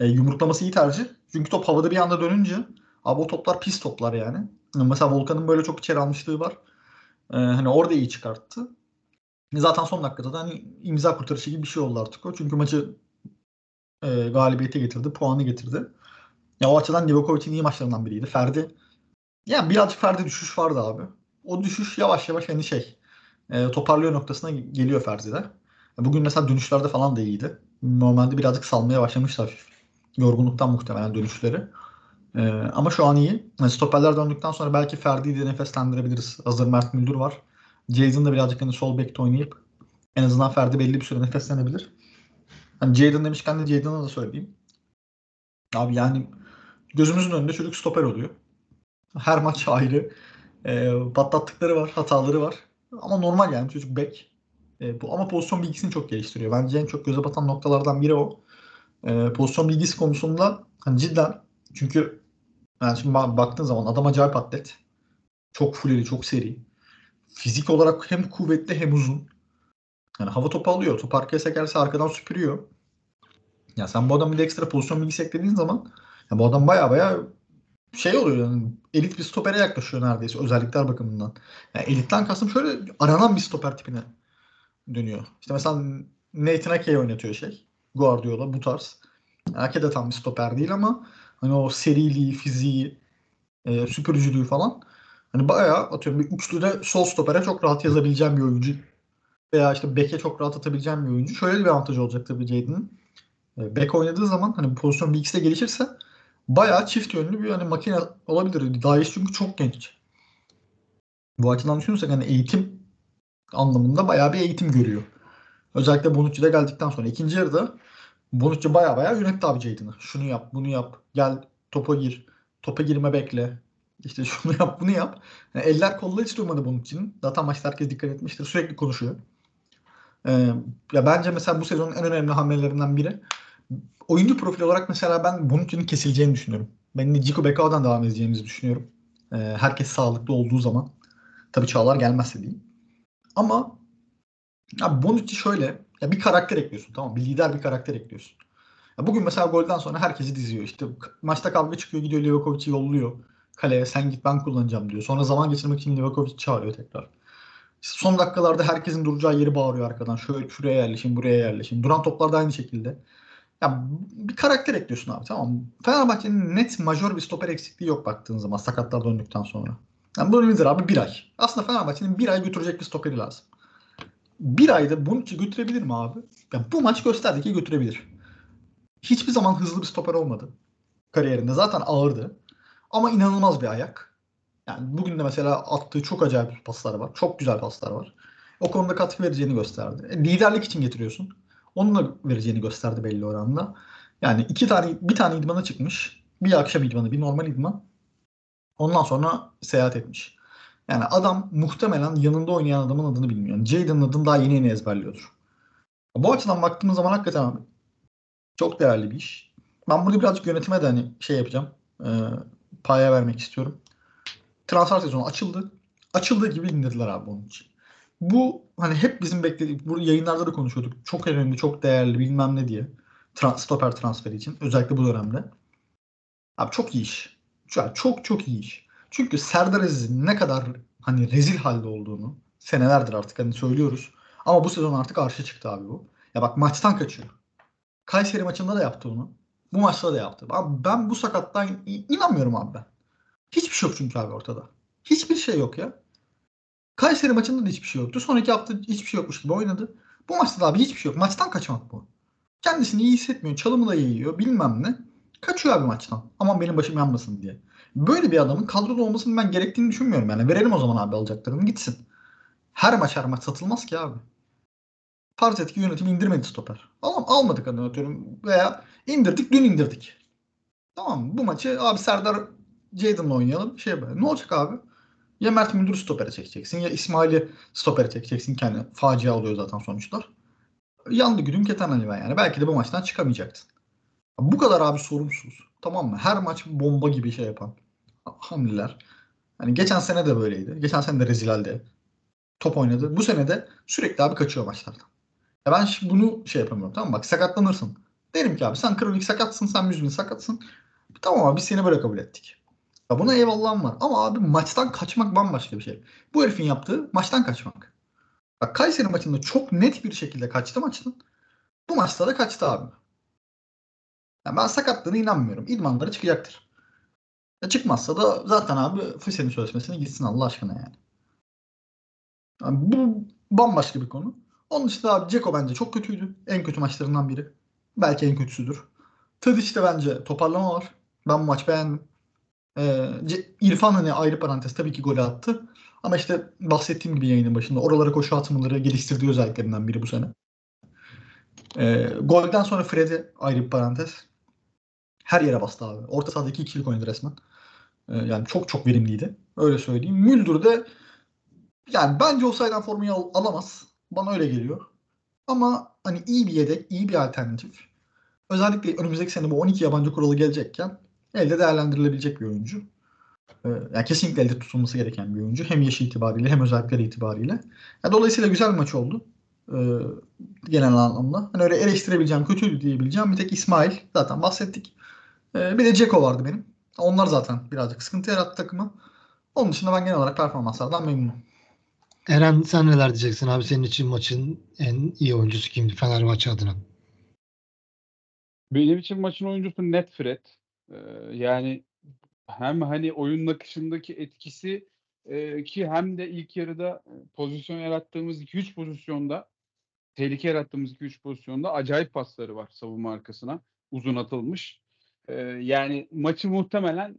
Yumruklaması iyi tercih. Çünkü top havada bir anda dönünce abi o toplar pis toplar yani. Mesela Volkan'ın böyle çok içeri almışlığı var. Hani orada iyi çıkarttı. Zaten son dakikada da hani imza kurtarışı gibi bir şey oldu artık o. Çünkü maçı galibiyete getirdi. Puanı getirdi. Ya o açıdan Livakovic'in iyi maçlarından biriydi. Ferdi. Yani birazcık Ferdi düşüş vardı abi. O düşüş yavaş yavaş hani şey toparlıyor noktasına geliyor Ferdi'de. Bugün mesela dönüşlerde falan da iyiydi. Normalde birazcık salmaya başlamıştı hafif. Yorgunluktan muhtemelen dönüşleri. Ama şu an iyi. Yani stoperler döndükten sonra belki Ferdi'yi de nefeslendirebiliriz. Hazır Mert Müldür var. Jayden de birazcık hani sol bekte oynayıp en azından Ferdi belli bir süre nefeslenebilir. Hani Jayden demişken de Jayden'a da söyleyeyim. Abi yani gözümüzün önünde çocuk stoper oluyor. Her maç ayrı. Patlattıkları var, hataları var. Ama normal yani çocuk bek. Ama pozisyon bilgisini çok geliştiriyor. Bence en çok göze batan noktalardan biri o. Pozisyon bilgisi konusunda hani cidden çünkü yani şimdi baktığın zaman adam acayip atlet. Çok fulleli, çok seri. Fizik olarak hem kuvvetli hem uzun. Yani hava topu alıyor. Top arkaya sekerse arkadan süpürüyor. Ya yani sen bu adamın bir de ekstra pozisyon bilgisi eklediğin zaman yani bu adam baya şey oluyor yani elit bir stopere yaklaşıyor neredeyse özellikler bakımından. Yani elitten kastım şöyle aranan bir stoper tipine dönüyor. İşte mesela Nathan Ake'yi oynatıyor şey. Guardiola bu tarz. Ake de tam bir stoper değil ama hani o seriliği, fiziği, süpürücülüğü falan hani bayağı atıyorum bir uçlu da sol stopere çok rahat yazabileceğim bir oyuncu veya işte beke çok rahat atabileceğim bir oyuncu. Şöyle bir avantajı olacak tabii Jayden'in. Bek oynadığı zaman hani pozisyon bilgisi de gelişirse bayağı çift yönlü bir hani makine olabilir. Daha iş çünkü çok genç. Bu açıdan düşünürsek hani eğitim anlamında bayağı bir eğitim görüyor. Özellikle Bonucci'de geldikten sonra ikinci yarıda Bonucci bayağı yönetti abi Jayden'ı. Şunu yap, bunu yap. Gel topa gir. Topa girme bekle. İşte şunu yap, bunu yap. Yani eller kolları hiç durmadı Bonucci'nin. Zaten maçta herkes dikkat etmiştir. Sürekli konuşuyor. Ya bence mesela bu sezonun en önemli hamlelerinden biri. Oyuncu profili olarak mesela ben Bonucci'nin kesileceğini düşünüyorum. Ben de Dzeko Beka'dan devam edeceğimizi düşünüyorum. Herkes sağlıklı olduğu zaman. Tabii Çağlar gelmezse diyeyim. Ama abi Bonucci şöyle ya bir karakter ekliyorsun tamam bir lider bir karakter ekliyorsun. Ya bugün mesela golden sonra herkesi diziyor. İşte maçta kavga çıkıyor gidiyor Livakovic'i yolluyor. Kaleye sen git ben kullanacağım diyor. Sonra zaman geçirmek için Livakovic çağırıyor tekrar. İşte son dakikalarda herkesin duracağı yeri bağırıyor arkadan. Şöyle şuraya yerleşin buraya yerleşin. Duran toplar da aynı şekilde. Ya bir karakter ekliyorsun abi tamam mı? Fenerbahçe'nin net majör bir stoper eksikliği yok baktığın zaman sakatlar döndükten sonra. Yani bu nedir abi bir ay. Aslında Fenerbahçe'nin bir ay götürecek bir stoperi lazım. Bir ayda Bonucci götürebilir mi abi? Ya bu maç gösterdi ki götürebilir. Hiçbir zaman hızlı bir stoper olmadı. Kariyerinde zaten ağırdı. Ama inanılmaz bir ayak. Yani bugün de mesela attığı çok acayip paslar var. Çok güzel paslar var. O konuda katkı vereceğini gösterdi. Liderlik için getiriyorsun. Onunla vereceğini gösterdi belli oranda. Yani bir tane idmana çıkmış. Bir akşam idmanı, bir normal idman. Ondan sonra seyahat etmiş. Yani adam muhtemelen yanında oynayan adamın adını bilmiyor. Yani Jayden'ın adını daha yeni ezberliyordur. Bu açıdan baktığımız zaman hakikaten çok değerli bir iş. Ben burada birazcık yönetime de hani şey yapacağım. Paya vermek istiyorum. Transfer sezonu açıldı. Açıldığı gibi indirdiler abi onun için. Bu hani hep bizim beklediğimiz, bu yayınlarda da konuşuyorduk. Çok önemli, çok değerli bilmem ne diye. Stoper transferi için. Özellikle bu dönemde. Abi çok iyi iş. Çok iyi iş. Çünkü Serdar Aziz'in ne kadar hani rezil halde olduğunu senelerdir artık hani söylüyoruz. Ama bu sezon artık arşa çıktı abi bu. Ya bak maçtan kaçıyor. Kayseri maçında da yaptı onu. Bu maçta da yaptı. Abi ben bu sakattan inanmıyorum abi ben. Hiçbir şey yok çünkü abi ortada. Hiçbir şey yok ya. Kayseri maçında da hiçbir şey yoktu. Sonraki hafta hiçbir şey yokmuş gibi oynadı. Bu maçta da abi hiçbir şey yok. Maçtan kaçmak bu. Kendisini iyi hissetmiyor. Çalımı da yiyor. Bilmem ne. Kaçıyor abi maçtan. Aman benim başım yanmasın diye. Böyle bir adamın kadroda olmasının ben gerektiğini düşünmüyorum. Yani verelim o zaman abi alacaklarını gitsin. Her maç satılmaz ki abi. Farz et ki yönetim indirmedi stoper. Almadık atıyorum veya indirdik dün indirdik. Tamam mı? Bu maçı abi Serdar Jayden'la oynayalım. Ne olacak abi? Ya Mert Müldür'ü stopere çekeceksin ya İsmail'i stopere çekeceksin. Yani facia oluyor zaten sonuçlar. Yandı güdüm keten Aliven yani. Belki de bu maçtan çıkamayacaksın. Bu kadar abi sorumsuz. Tamam mı? Her maç bomba gibi şey yapan hamleler. Hani geçen sene de böyleydi. Geçen sene de rezil halde top oynadı. Bu sene de sürekli abi kaçıyor maçlardan. Ya ben bunu şey yapamıyorum, tamam mı? Bak sakatlanırsın. Derim ki abi sen kronik sakatsın, sen müzgün sakatsın. Tamam abi biz seni böyle kabul ettik. Ya buna eyvallahım var. Ama abi maçtan kaçmak bambaşka bir şey. Bu herifin yaptığı maçtan kaçmak. Bak Kayseri maçında çok net bir şekilde kaçtı maçtan. Bu maçta da kaçtı abi. Yani ben sakatlığına inanmıyorum. İdmanları çıkacaktır. Ya çıkmazsa da zaten abi Füsen'in sözleşmesine gitsin Allah aşkına yani. Yani bu bambaşka bir konu. Onun dışında abi Dzeko bence çok kötüydü. En kötü maçlarından biri. Belki en kötüsüdür. Tadic'te bence toparlama var. Ben bu maç beğendim. İrfan hani ayrı parantez tabii ki golü attı. Ama işte bahsettiğim gibi yayının başında oralara koşu atmaları geliştirdiği özelliklerinden biri bu sene. Golden sonra Fred'i ayrı bir parantez. Her yere bastı abi. Orta sahadaki ikilik oynadı resmen. Yani çok çok verimliydi. Öyle söyleyeyim. Müldür de yani bence olsaydan formayı alamaz. Bana öyle geliyor. Ama hani iyi bir yedek, iyi bir alternatif. Özellikle önümüzdeki sene bu 12 yabancı kuralı gelecekken elde değerlendirilebilecek bir oyuncu. Yani kesinlikle elde tutulması gereken bir oyuncu. Hem yaşı itibariyle hem özellikleri itibariyle. Yani dolayısıyla güzel bir maç oldu. Genel anlamda. Hani öyle eleştirebileceğim, kötüydü diyebileceğim bir tek İsmail. Zaten bahsettik. Bir de Dzeko vardı benim. Onlar zaten birazcık sıkıntı yarattı takımı. Onun dışında ben genel olarak performanslardan memnunum. Eren sen neler diyeceksin abi? Senin için maçın en iyi oyuncusu kimdi Fenerbahçe adına? Benim için maçın oyuncusu net Fred. Yani hem hani oyunun akışındaki etkisi ki hem de ilk yarıda pozisyon yarattığımız 2-3 pozisyonda tehlike yarattığımız 2-3 pozisyonda acayip pasları var savunma arkasına. Uzun atılmış. Yani maçı muhtemelen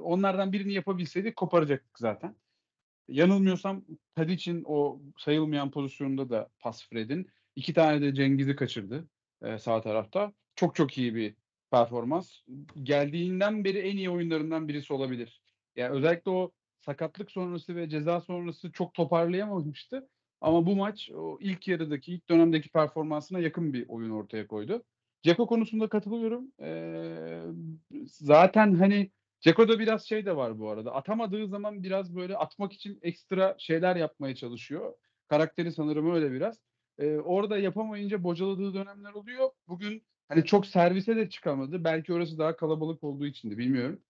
onlardan birini yapabilseydik koparacaktık zaten. Yanılmıyorsam Tadic'in o sayılmayan pozisyonunda da pas Fred'in. 2 tane de Cengiz'i kaçırdı sağ tarafta. Çok çok iyi bir performans. Geldiğinden beri en iyi oyunlarından birisi olabilir. Yani özellikle o sakatlık sonrası ve ceza sonrası çok toparlayamamıştı. Ama bu maç o ilk yarıdaki, ilk dönemdeki performansına yakın bir oyun ortaya koydu. Dzeko konusunda katılıyorum. Zaten hani Dzeko'da biraz şey de var bu arada. Atamadığı zaman biraz böyle atmak için ekstra şeyler yapmaya çalışıyor. Karakteri sanırım öyle biraz. Orada yapamayınca bocaladığı dönemler oluyor. Bugün hani çok servise de çıkamadı. Belki orası daha kalabalık olduğu için de bilmiyorum.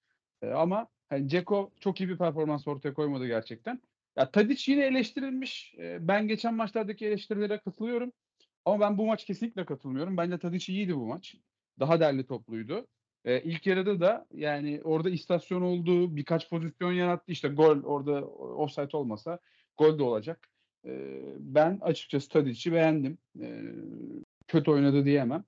Ama hani Dzeko çok iyi bir performans ortaya koymadı gerçekten. Ya Tadic yine eleştirilmiş. Ben geçen maçlardaki eleştirilere katılıyorum. Ama ben bu maç kesinlikle katılmıyorum. Bence Tadic iyiydi bu maç. Daha derli topluydu. İlk yarıda da yani orada istasyon oldu. Birkaç pozisyon yarattı. İşte gol orada offside olmasa gol de olacak. Ben açıkçası Tadic'i beğendim. Kötü oynadı diyemem.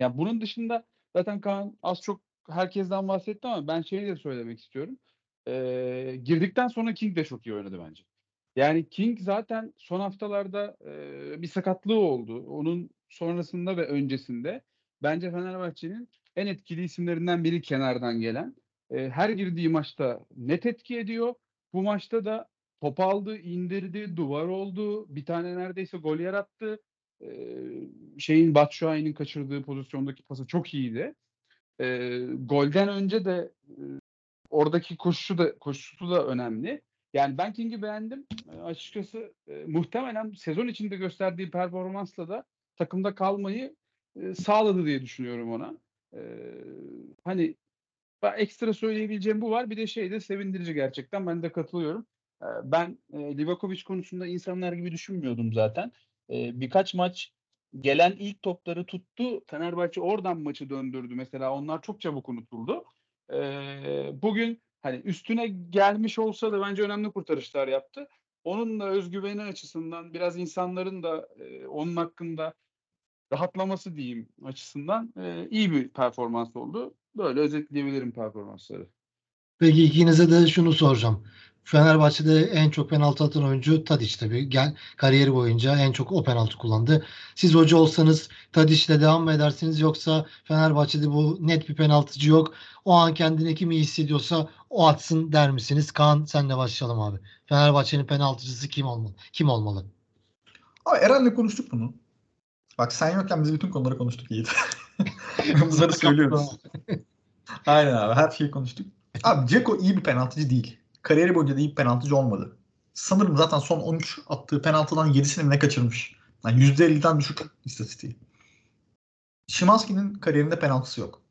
Ya bunun dışında zaten Kaan az çok herkesten bahsetti ama ben şeyi de söylemek istiyorum. Girdikten sonra King de çok iyi oynadı bence. Yani King zaten son haftalarda bir sakatlığı oldu. Onun sonrasında ve öncesinde bence Fenerbahçe'nin en etkili isimlerinden biri kenardan gelen. Her girdiği maçta net etki ediyor. Bu maçta da top aldı, indirdi, duvar oldu. Bir tane neredeyse gol yarattı. Batshuayi'nin kaçırdığı pozisyondaki pası çok iyiydi. Golden önce de oradaki koşusu da önemli. Yani ben King'i beğendim. Açıkçası muhtemelen sezon içinde gösterdiği performansla da takımda kalmayı sağladı diye düşünüyorum ona. Hani ekstra söyleyebileceğim bu var. Bir de şey de sevindirici gerçekten. Ben de katılıyorum. Ben Livakovic konusunda insanlar gibi düşünmüyordum zaten. Birkaç maç gelen ilk topları tuttu. Fenerbahçe oradan maçı döndürdü. Mesela onlar çok çabuk unutuldu. Bugün hani üstüne gelmiş olsa da bence önemli kurtarışlar yaptı. Onun da özgüveni açısından biraz insanların da onun hakkında rahatlaması diyeyim açısından iyi bir performans oldu. Böyle özetleyebilirim performansları. Peki ikinize de şunu soracağım. Fenerbahçe'de en çok penaltı atan oyuncu Tadic tabii. Kariyeri boyunca en çok o penaltı kullandı. Siz hoca olsanız Tadic'le devam mı edersiniz, yoksa Fenerbahçe'de bu net bir penaltıcı yok, o an kendini kim iyi hissediyorsa o atsın der misiniz? Kaan, senle başlayalım abi. Fenerbahçe'nin penaltıcısı kim olmalı? Kim olmalı? Ama Eren'le konuştuk bunu. Bak sen yokken biz bütün konuları konuştuk Yiğit. Bunları söylüyoruz. Aynen abi, her şeyi konuştuk. Abi Dzeko iyi bir penaltıcı değil. Kariyeri boyunca da iyi bir penaltıcı olmadı. Sanırım zaten son 13 attığı penaltıdan 7'sini ne kaçırmış. Yani %50'den düşük istatistiği. Şimanski'nin kariyerinde penaltısı yok.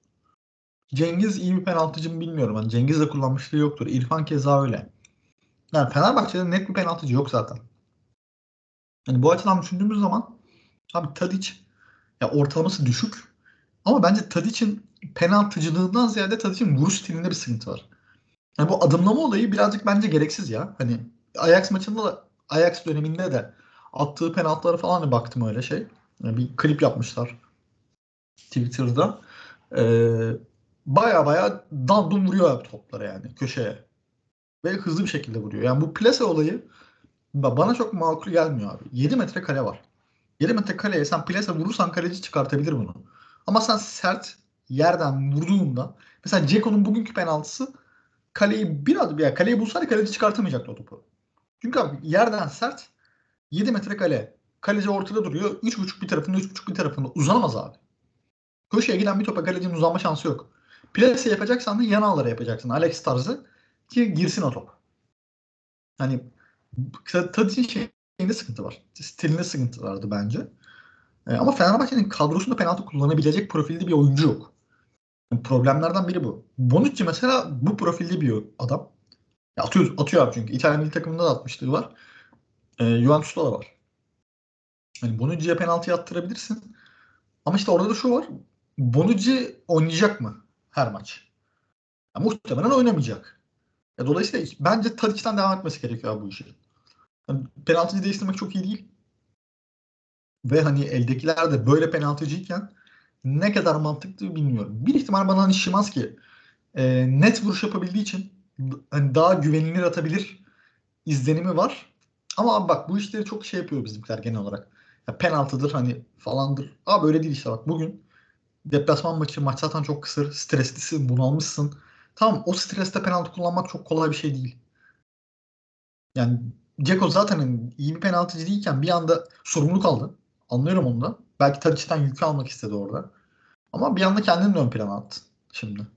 Cengiz iyi bir penaltıcı mı bilmiyorum. Yani Cengiz de kullanmışlığı yoktur. İrfan keza öyle. Yani Fenerbahçe'de net bir penaltıcı yok zaten. Yani bu açıdan düşündüğümüz zaman abi Tadic ya ortalaması düşük. Ama bence Tadic'in penaltıcılığından ziyade Tadic'in vuruş stilinde bir sıkıntı var. Yani bu adımlama olayı birazcık bence gereksiz ya. Hani Ajax maçında da, Ajax döneminde de attığı penaltılara falan baktım öyle şey. Yani bir klip yapmışlar Twitter'da. Baya baya dandum vuruyor abi toplara yani köşeye. Ve hızlı bir şekilde vuruyor. Yani bu plase olayı bana çok makul gelmiyor abi. 7 metre kale var. 7 metre kaleye sen plase vurursan kaleci çıkartabilir bunu. Ama sen sert yerden vurduğunda mesela Dzeko'nun bugünkü penaltısı kaleyi biraz bir yani kaleyi bulsaydı kaleci çıkartamayacaktı o topu. Çünkü abi yerden sert 7 metre kale. Kaleci ortada duruyor. 3.5 bir tarafında 3.5 bir tarafında uzanamaz abi. Köşeye giden bir topa kalecinin uzanma şansı yok. Plase yapacaksan da yan ağlara yapacaksın. Alex tarzı ki girsin o top. Yani Tadic'in şeyinde sıkıntı var. Stilinde sıkıntı vardı bence. Ama Fenerbahçe'nin kadrosunda penaltı kullanabilecek profilde bir oyuncu yok. Yani problemlerden biri bu. Bonucci mesela bu profilde bir adam. Ya atıyor abi çünkü. İtalyan milli takımında da atmışlığı var. Juventus'ta da var. Yani Bonucci'ye penaltı attırabilirsin. Ama işte orada da şu var. Bonucci oynayacak mı her maç? Yani muhtemelen oynamayacak. Ya dolayısıyla bence Tadic'ten devam etmesi gerekiyor abi bu işi. Yani penaltıcı değiştirmek çok iyi değil. Ve hani eldekiler de böyle penaltıcıyken ne kadar mantıklı bilmiyorum. Bir ihtimal bana hani Şimanski net vuruş yapabildiği için hani daha güvenilir atabilir izlenimi var. Ama abi bak bu işleri çok şey yapıyor bizimkiler genel olarak. Ya penaltıdır hani falandır. Abi öyle değil işte bak bugün deplasman maçı, maç zaten çok kısır, streslisin, bunalmışsın. Tamam o streste penaltı kullanmak çok kolay bir şey değil. Yani Dzeko zaten iyi bir penaltıcı değilken bir anda sorumluluk aldı. Anlıyorum onu da. Belki Tadic'ten yükü almak istedi orada. Ama bir anda kendini ön plana attı şimdi.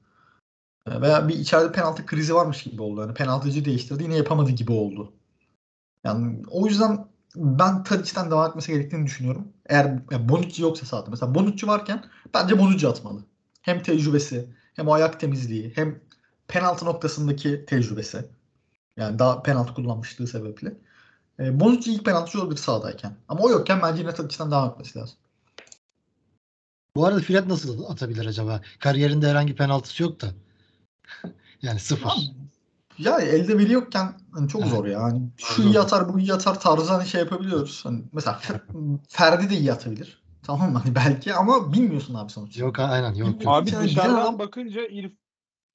Veya bir içeride penaltı krizi varmış gibi oldu. Yani penaltıcı değiştirdi yine yapamadı gibi oldu. Yani o yüzden ben Tadic'ten devam etmesi gerektiğini düşünüyorum. Eğer yani Bonucci yoksa sahada. Mesela Bonucci varken bence Bonucci atmalı. Hem tecrübesi hem ayak temizliği hem penaltı noktasındaki tecrübesi. Yani daha penaltı kullanmışlığı sebeple. Bonucci ilk penaltıcı olabilir sahadayken. Ama o yokken bence yine Tadic'ten devam etmesi lazım. Bu arada Fred nasıl atabilir acaba? Kariyerinde herhangi penaltısı yok da. Yani sıfır. Ya elde biri yokken hani çok zor ya. Yani şu iyi atar bu iyi atar tarzı hani şey yapabiliyoruz. Hani mesela Ferdi de iyi atabilir. Tamam mı? Hani belki ama bilmiyorsun abi sonuçta. Yok aynen yok. Abi dışarıdan bakınca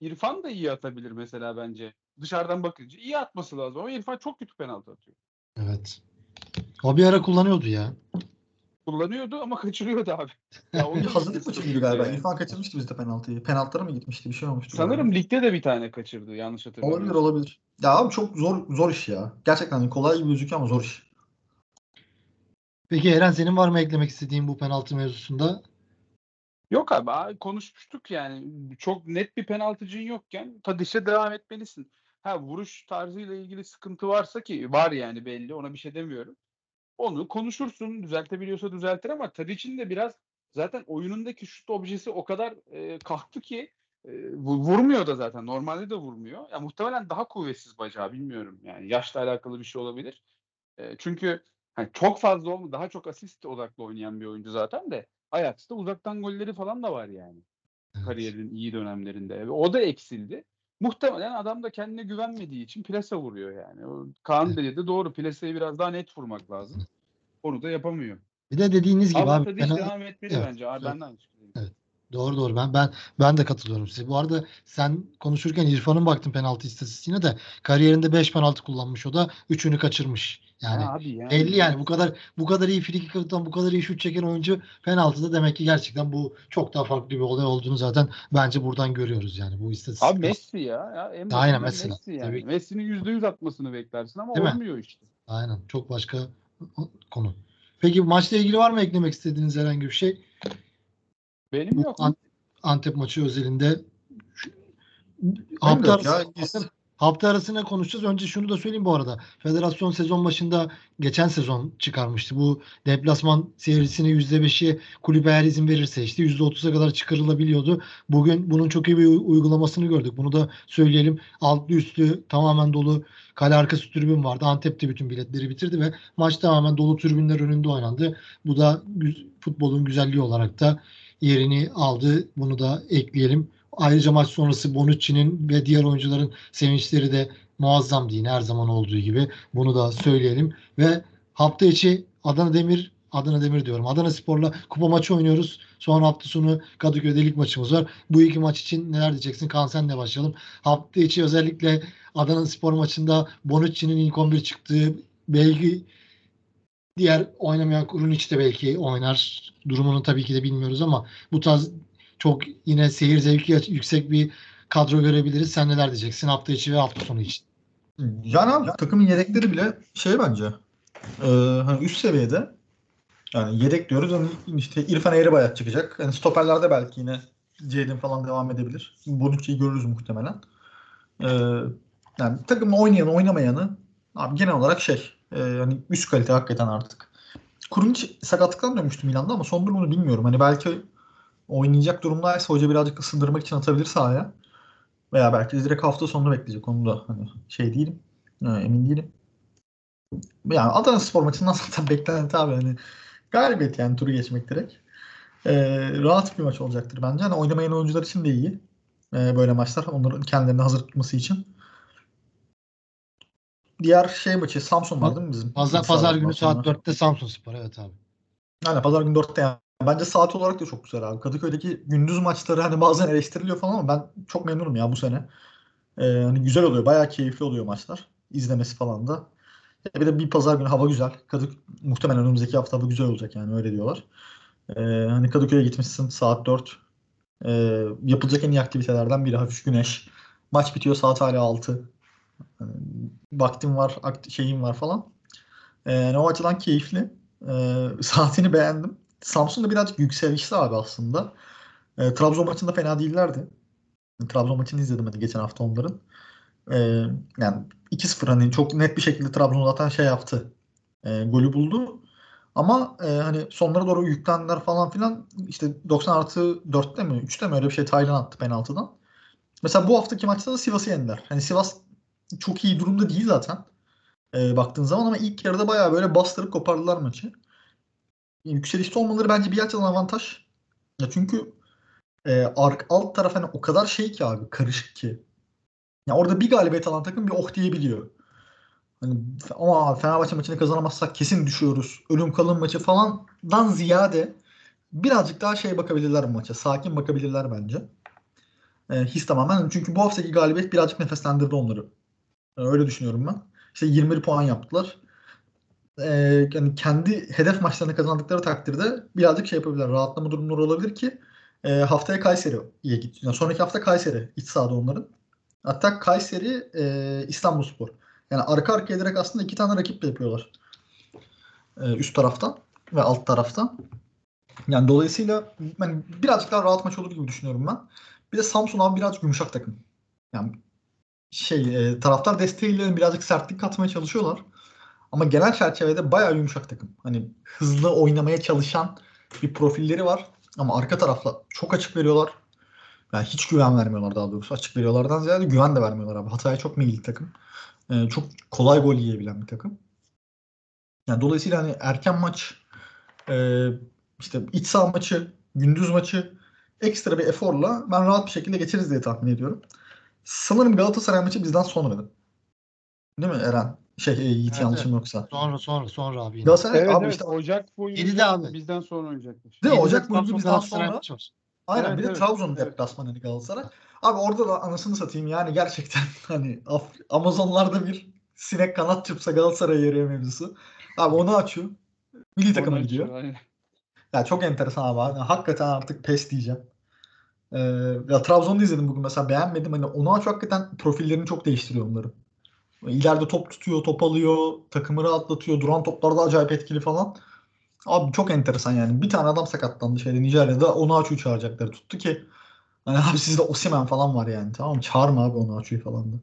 İrfan da iyi atabilir mesela bence. Dışarıdan bakınca iyi atması lazım ama İrfan çok kötü penaltı atıyor. Evet. O bir ara kullanıyordu ya. Kullanıyordu ama kaçırıyordu abi. Ya o hazırlık mı çıkıyordu galiba? Yani. İrfan kaçırmıştı bizde penaltıyı. Penaltılara mı gitmişti? Bir şey olmuştu. Sanırım galiba. Ligde de bir tane kaçırdı. Yanlış hatırlamıyorum. Olabilir. Ya abi çok zor iş ya. Gerçekten kolay gibi gözüküyor ama zor iş. Peki Eren senin var mı eklemek istediğin bu penaltı mevzusunda? Yok abi konuşmuştuk yani. Çok net bir penaltıcın yokken Tadiş'e devam etmelisin. Ha vuruş tarzıyla ilgili sıkıntı varsa ki var yani belli. Ona bir şey demiyorum. Onu konuşursun. Düzeltebiliyorsa düzeltir ama Tadic'in de biraz zaten oyunundaki şut objesi o kadar kalktı ki vurmuyor da zaten. Normalde de vurmuyor. Ya, muhtemelen daha kuvvetsiz bacağı bilmiyorum. Yani yaşla alakalı bir şey olabilir. Çünkü hani çok fazla olmuyor. Daha çok asist odaklı oynayan bir oyuncu zaten de Ajax'ta uzaktan golleri falan da var yani. Evet. Kariyerinin iyi dönemlerinde. O da eksildi. Muhtemelen adam da kendine güvenmediği için plase vuruyor yani. Kaan dedi de doğru. Plaseyi biraz daha net vurmak lazım. Onu da yapamıyor. Bir de dediğiniz gibi abi. Tadic devam etmeli bence. Evet. Doğru, ben de katılıyorum size. Bu arada sen konuşurken İrfan'ın baktım penaltı istatistiğine de, kariyerinde 5 penaltı kullanmış, o da 3'ünü kaçırmış. Yani ya abi yani. Belli yani, bu kadar iyi frikik atan, bu kadar iyi şut çeken oyuncu penaltıda, demek ki gerçekten bu çok daha farklı bir olay olduğunu zaten bence buradan görüyoruz yani bu istatistik. Abi Messi ya. Aynen Messi. Yani. Messi'nin %100 atmasını beklersin ama değil olmuyor mi? İşte. Aynen, çok başka konu. Peki maçla ilgili var mı eklemek istediğiniz herhangi bir şey? Benim yok. Antep maçı özelinde hafta arasına konuşacağız. Önce şunu da söyleyeyim bu arada. Federasyon sezon başında geçen sezon çıkarmıştı. Bu deplasman seyircisini %5'i kulüp eğer izin verirse işte %30'a kadar çıkarılabiliyordu. Bugün bunun çok iyi bir uygulamasını gördük. Bunu da söyleyelim. Altlı üstlü tamamen dolu kale arkası tribün vardı. Antep'te bütün biletleri bitirdi ve maç tamamen dolu tribünler önünde oynandı. Bu da futbolun güzelliği olarak da yerini aldı. Bunu da ekleyelim. Ayrıca maç sonrası Bonucci'nin ve diğer oyuncuların sevinçleri de muazzamdı, yine her zaman olduğu gibi. Bunu da söyleyelim. Ve hafta içi Adanaspor'la kupa maçı oynuyoruz. Son hafta sonu Kadıköy'de lig maçımız var. Bu iki maç için neler diyeceksin? Kaan, senle başlayalım. Hafta içi özellikle Adanaspor maçında Bonucci'nin ilk 11 çıktığı, belki diğer oynamayan Krunić de belki oynar. Durumunu tabii ki de bilmiyoruz ama bu tarz çok yine seyir zevki yüksek bir kadro görebiliriz. Sen neler diyeceksin hafta içi ve hafta sonu için? Yani abi, takımın yedekleri bile şey bence hani üst seviyede, yani yedek diyoruz ama hani işte İrfan Eğribayat çıkacak. Yani stoperlerde belki yine Jayden falan devam edebilir. Bonucci'yi görürüz muhtemelen. Yani takımın oynayanı oynamayanı abi genel olarak hani üst kalite hakikaten artık. Krunić sakatlıktan dönmüştü Milan'da ama son durumunu bilmiyorum. Hani belki oynayacak durumdaysa hoca birazcık ısındırmak için atabilir sahaya. Veya belki direkt hafta sonunu bekleyecek. Onu da hani değilim. Emin değilim. Yani Adanaspor maçından zaten beklenti abi. Hani galibiyet yani, turu geçmek direkt. Rahat bir maç olacaktır bence. Hani oynamayan oyuncular için de iyi. Böyle maçlar. Onların kendilerini hazır tutması için. Diğer maçı Samsun var değil mi bizim? Pazar günü saat 4'te Samsunspor. Evet abi. Yani pazar günü 4'te yani. Bence saat olarak da çok güzel abi. Kadıköy'deki gündüz maçları hani bazen eleştiriliyor falan ama ben çok memnunum ya bu sene. Hani güzel oluyor. Bayağı keyifli oluyor maçlar. İzlemesi falan da. Bir de bir pazar günü hava güzel. Muhtemelen önümüzdeki hafta hava güzel olacak yani, öyle diyorlar. Hani Kadıköy'e gitmişsin saat 4. Yapılacak en iyi aktivitelerden biri. Hafif güneş. Maç bitiyor saat hala 6. Vaktim var, şeyim var falan. Yani o açıdan keyifli. Saatini beğendim. Samsun'da birazcık yükselişli abi aslında. Trabzon maçında fena değillerdi. Trabzon maçını izledim hadi geçen hafta onların. Yani 2-0 hani çok net bir şekilde Trabzon zaten yaptı. Golü buldu. Ama hani sonlara doğru yüklendiler falan filan. İşte 90+4'te mi 3'te mi öyle bir şey Taylan attı penaltıdan. Mesela bu haftaki maçta da Sivas'ı yendiler. Hani Sivas çok iyi durumda değil zaten. Baktığın zaman ama ilk yarıda bayağı böyle bastırıp kopardılar maçı. Yükselişte olmaları bence bir açıdan avantaj. Ya çünkü alt taraf hani o kadar ki abi, karışık ki. Ya orada bir galibiyet alan takım bir oh diyebiliyor. Hani ama Fenerbahçe maçını kazanamazsak kesin düşüyoruz. Ölüm kalım maçı falandan ziyade birazcık daha bakabilirler bu maça. Sakin bakabilirler bence. His tamamen. Çünkü bu haftaki galibiyet birazcık nefeslendirdi onları. Öyle düşünüyorum ben. İşte 21 puan yaptılar. Yani kendi hedef maçlarını kazandıkları takdirde birazcık yapabilirler. Rahatlama durumları olabilir ki haftaya Kayseri'ye gidiyor. Yani sonraki hafta Kayseri iç sahada onların. Hatta Kayseri İstanbulspor. Yani arka arkaya direkt aslında iki tane rakip yapıyorlar. Üst taraftan ve alt taraftan. Yani dolayısıyla yani birazcık daha rahat maç olur gibi düşünüyorum ben. Bir de Samsun abi birazcık yumuşak takım. Yani taraftar desteğiyle birazcık sertlik katmaya çalışıyorlar. Ama genel çerçevede bayağı yumuşak takım. Hani hızlı oynamaya çalışan bir profilleri var. Ama arka tarafla çok açık veriyorlar. Yani hiç güven vermiyorlar daha doğrusu. Açık veriyorlardan ziyade güven de vermiyorlar abi. Hatay'a çok meyilli takım. Çok kolay gol yiyebilen bir takım. Yani dolayısıyla hani erken maç, işte iç saha maçı, gündüz maçı ekstra bir eforla ben rahat bir şekilde geçeriz diye tahmin ediyorum. Sanırım Galatasaray maçı bizden sonra. Değil mi Eren? Yiğit evet, yanlışım yoksa. Sonra abi. Galatasaray, evet, abi işte Ocak boyunca bizden sonra oynayacakmış. Değil mi? Ocak boyunca bizden sonra. Aynen, evet, bir de evet, Trabzon deplasmanı evet. Galatasaray. Abi orada da anasını satayım yani gerçekten hani Amazonlarda bir sinek kanat çırpsa Galatasaray yere mevzusu. Abi onu açıyor. Milli takıma gidiyor. Ya yani çok enteresan abi. Yani hakikaten artık pes diyeceğim. Ya Trabzon'da izledim bugün mesela, beğenmedim. Hani onu aç, hakikaten profillerini çok değiştiriyor onların. İleride top tutuyor, top alıyor, takımı rahatlatıyor, duran toplarda acayip etkili falan. Abi çok enteresan yani. Bir tane adam sakatlandı Nijerya'da. Onu açığı çağıracakları tuttu ki. Hani abi sizde Osimhen falan var yani, tamam mı? Çağırma abi onu açığı falan da.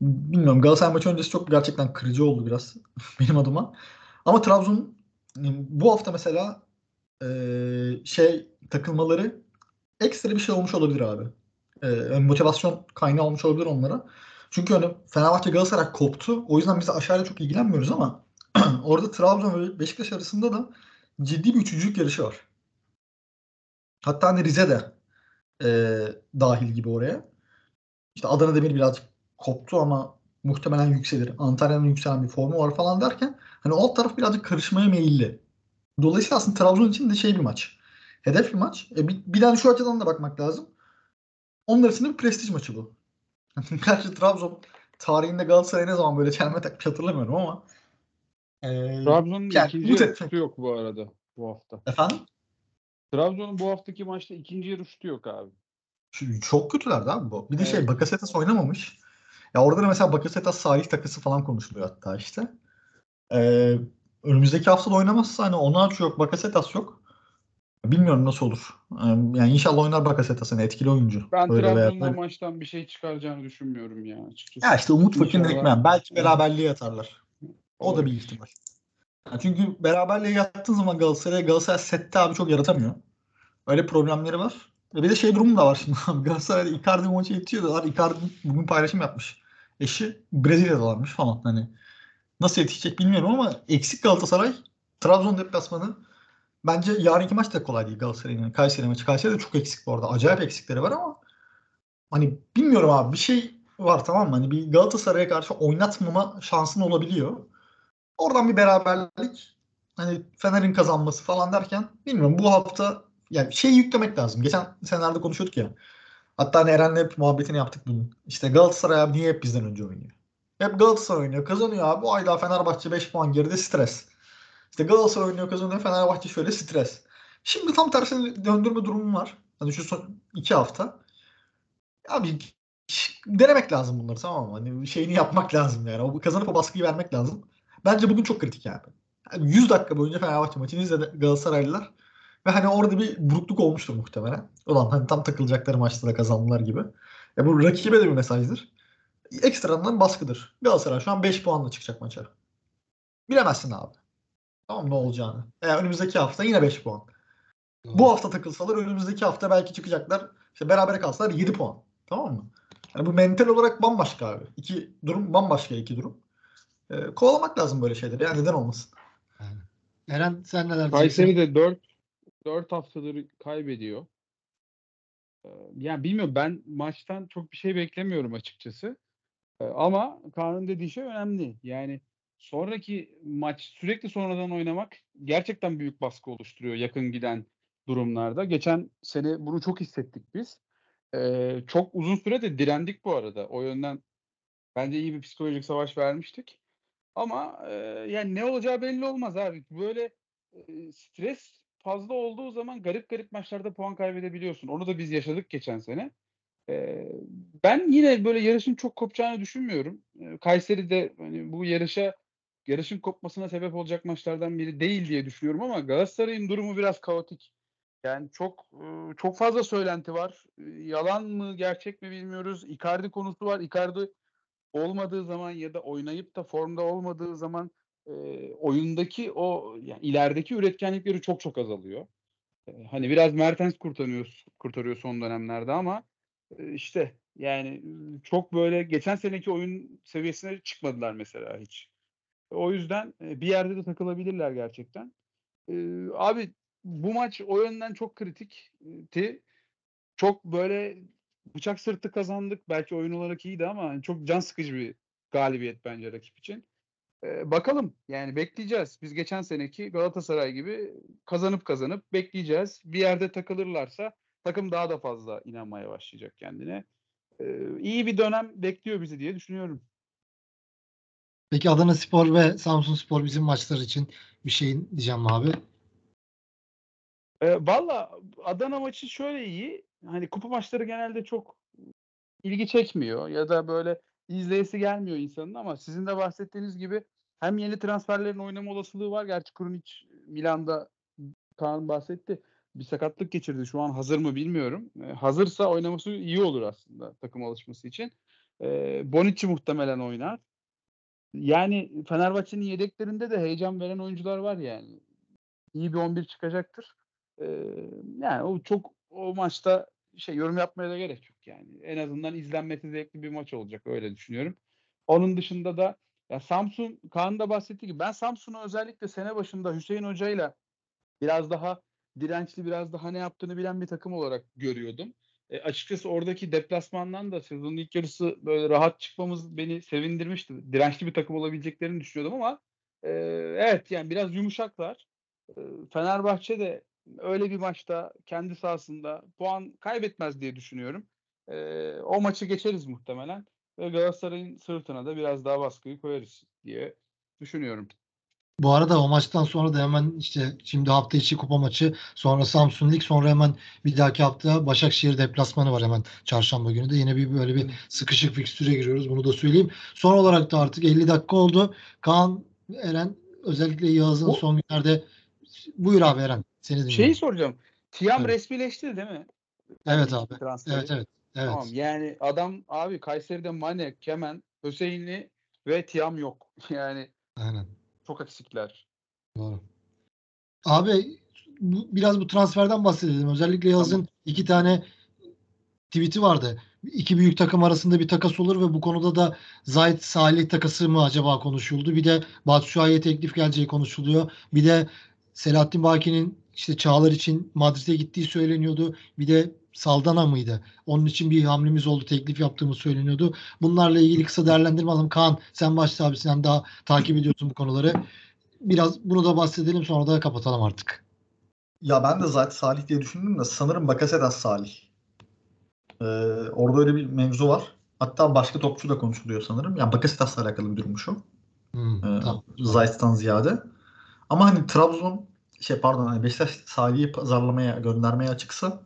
Bilmiyorum, Galatasaray maçı öncesi çok gerçekten kırıcı oldu biraz benim adıma. Ama Trabzon bu hafta mesela takılmaları ekstra bir şey olmuş olabilir abi. Motivasyon kaynağı olmuş olabilir onlara. Çünkü hani Fenerbahçe Galatasaray koptu. O yüzden biz aşağıya çok ilgilenmiyoruz ama orada Trabzon ve Beşiktaş arasında da ciddi bir üçüncülük yarışı var. Hatta hani Rize de dahil gibi oraya. İşte Adana Demir birazcık koptu ama muhtemelen yükselir. Antalya'nın yükselen bir formu var falan derken hani alt taraf birazcık karışmaya meyilli. Dolayısıyla aslında Trabzon için de bir maç. Hedef bir maç. Bir tane şu açıdan da bakmak lazım. Onlar için bir prestij maçı bu. Gerçi Trabzon tarihinde Galatasaray ne zaman böyle çelme takmış hatırlamıyorum ama Trabzon'un ikinci yarıştı yok bu arada bu hafta. Efendim? Trabzon'un bu haftaki maçta ikinci yarıştı yok abi. Çok kötülerdi abi bu. Bir de Bakasetas oynamamış. Ya orada da mesela Bakasetas salih takısı falan konuşuluyor hatta işte. Önümüzdeki hafta da oynamazsa hani ona açı yok, Bakasetas yok. Bilmiyorum nasıl olur. Yani inşallah oynar Bakasetas'ını, etkili oyuncu. Ben Trabzon'da maçtan bir şey çıkaracağını düşünmüyorum ya açıkçası. Ya işte Umut Fakir'in ekmeği. Belki beraberliğe yatarlar. O da bir ihtimal. Yani çünkü beraberliğe yattığın zaman Galatasaray sette abi çok yaratamıyor. Öyle problemleri var. Bir de durumu da var şimdi. Galatasaray'da Icardi maçı yetiyorlar. Icardi bugün paylaşım yapmış. Eşi Brezilya'dalarmış falan. Hani nasıl yetişecek bilmiyorum ama eksik Galatasaray. Trabzon deplasmanı. Bence yarınki maç da kolay değil Galatasaray'ın. Yani Kayseri maçı. Kayseri'de çok eksik bu arada. Acayip eksikleri var ama hani bilmiyorum abi, bir şey var, tamam mı? Hani bir Galatasaray'a karşı oynatmama şansın olabiliyor. Oradan bir beraberlik, hani Fener'in kazanması falan derken bilmiyorum bu hafta yani yüklemek lazım. Geçen senelerde konuşuyorduk ya. Hatta hani Eren'le hep muhabbetini yaptık bunun. İşte Galatasaray abi niye hep bizden önce oynuyor? Hep Galatasaray oynuyor, kazanıyor abi. O ay daha Fenerbahçe 5 puan geride, stres. İşte Galatasaray oynuyor, kazanıyor, Fenerbahçe şöyle, stres. Şimdi tam tersine döndürme durumum var. Hani şu son 2 hafta. Abi denemek lazım bunları, tamam mı? Hani şeyini yapmak lazım yani. O kazanıp o baskıyı vermek lazım. Bence bugün çok kritik yani. 100 dakika boyunca Fenerbahçe maçını izledi Galatasaraylılar. Ve hani orada bir burukluk olmuştur muhtemelen. Ulan hani tam takılacakları maçta da kazandılar gibi. Ya bu rakibe de bir mesajdır. Ekstradan baskıdır. Galatasaray şu an 5 puanla çıkacak maça. Bilemezsin abi. Tamam ne olacağını. Önümüzdeki hafta yine 5 puan. Tamam. Bu hafta takılsalar önümüzdeki hafta belki çıkacaklar. İşte beraber kalsalar 7 puan. Tamam mı? Yani bu mental olarak bambaşka abi. İki durum. Kovalamak lazım böyle şeyleri. Yani neden olmasın? Eren sen neler diyeceksin? Kayseri de 4 haftaları kaybediyor. Yani bilmiyorum, ben maçtan çok bir şey beklemiyorum açıkçası. Ama Kaan'ın dediği şey önemli. Yani sonraki maç sürekli sonradan oynamak gerçekten büyük baskı oluşturuyor yakın giden durumlarda. Geçen sene bunu çok hissettik biz. Çok uzun süre de direndik bu arada. O yönden bence iyi bir psikolojik savaş vermiştik. Ama yani ne olacağı belli olmaz abi. Böyle stres fazla olduğu zaman garip maçlarda puan kaybedebiliyorsun. Onu da biz yaşadık geçen sene. Ben yine böyle yarışın çok kopacağını düşünmüyorum. Kayseri'de hani bu yarışın kopmasına sebep olacak maçlardan biri değil diye düşünüyorum ama Galatasaray'ın durumu biraz kaotik. Yani çok fazla söylenti var. Yalan mı gerçek mi bilmiyoruz. Icardi konusu var. Icardi olmadığı zaman ya da oynayıp da formda olmadığı zaman oyundaki o yani ilerideki üretkenlikleri çok azalıyor. Hani biraz Mertens kurtarıyor son dönemlerde ama işte yani çok böyle geçen seneki oyun seviyesine çıkmadılar mesela hiç. O yüzden bir yerde de takılabilirler gerçekten. Abi bu maç o yönden çok kritikti. Çok böyle bıçak sırtı kazandık. Belki oyun olarak iyiydi ama çok can sıkıcı bir galibiyet bence rakip için. Bakalım yani bekleyeceğiz. Biz geçen seneki Galatasaray gibi kazanıp bekleyeceğiz. Bir yerde takılırlarsa takım daha da fazla inanmaya başlayacak kendine. İyi bir dönem bekliyor bizi diye düşünüyorum. Peki Adanaspor ve Samsunspor bizim maçlar için bir şey diyeceğim abi. Valla Adana maçı şöyle iyi. Hani kupa maçları genelde çok ilgi çekmiyor ya da böyle izleyesi gelmiyor insanın, ama sizin de bahsettiğiniz gibi hem yeni transferlerin oynama olasılığı var. Gerçi Krunić Milan'da, Kaan bahsetti, bir sakatlık geçirdi. Şu an hazır mı bilmiyorum. Hazırsa oynaması iyi olur aslında takım alışması için. Bonucci muhtemelen oynar. Yani Fenerbahçe'nin yedeklerinde de heyecan veren oyuncular var yani. İyi bir 11 çıkacaktır. Yani o maçta yorum yapmaya da gerek yok yani. En azından izlenmesi zevkli bir maç olacak, öyle düşünüyorum. Onun dışında da ya Samsun, Kaan da bahsetti ki, ben Samsun'u özellikle sene başında Hüseyin Hoca'yla biraz daha dirençli, biraz daha ne yaptığını bilen bir takım olarak görüyordum. Açıkçası oradaki deplasmandan da sezonun ilk yarısı böyle rahat çıkmamız beni sevindirmişti. Dirençli bir takım olabileceklerini düşünüyordum ama evet yani biraz yumuşaklar. Fenerbahçe de öyle bir maçta kendi sahasında puan kaybetmez diye düşünüyorum. O maçı geçeriz muhtemelen ve Galatasaray'ın sırtına da biraz daha baskıyı koyarız diye düşünüyorum. Bu arada o maçtan sonra da hemen işte şimdi hafta içi kupa maçı, sonra Samsun Lig, sonra hemen bir dahaki hafta Başakşehir deplasmanı var hemen çarşamba günü de. Yine bir böyle bir sıkışık fikstüre giriyoruz, bunu da söyleyeyim. Son olarak da artık 50 dakika oldu. Kaan, Eren, özellikle Yağız'ın son günlerde... Buyur abi Eren, seni dinliyorum. Şeyi soracağım. Tiam resmileşti değil mi? Evet abi. Evet. Tamam. Yani adam abi Kayseri'de Mane, Kemen, Hüseyinli ve Tiam yok. Yani aynen. Çok eksikler. Doğru. Abi biraz bu transferden bahsedelim. Özellikle Yağız'ın iki tane tweet'i vardı. İki büyük takım arasında bir takas olur ve bu konuda da Zayt Salih takası mı acaba konuşuldu. Bir de Batshuayi'ye teklif geleceği konuşuluyor. Bir de Selahattin Baki'nin işte Çağlar için Madrid'e gittiği söyleniyordu. Bir de Saldana mıydı? Onun için bir hamlemiz oldu, teklif yaptığımız söyleniyordu. Bunlarla ilgili kısa değerlendirme alalım. Kaan, sen başla abi, sen daha takip ediyorsun bu konuları. Biraz bunu da bahsedelim, sonra da kapatalım artık. Ya ben de zaten Salih diye düşündüm de sanırım Bakasetas Salih. Orada öyle bir mevzu var. Hatta başka topçu da konuşuluyor sanırım. Yani Bakasetas'la alakalı bir durum şu. Tamam. Zayt'tan ziyade. Ama hani Trabzon hani Beşiktaş Salih'i pazarlamaya, göndermeye açıksa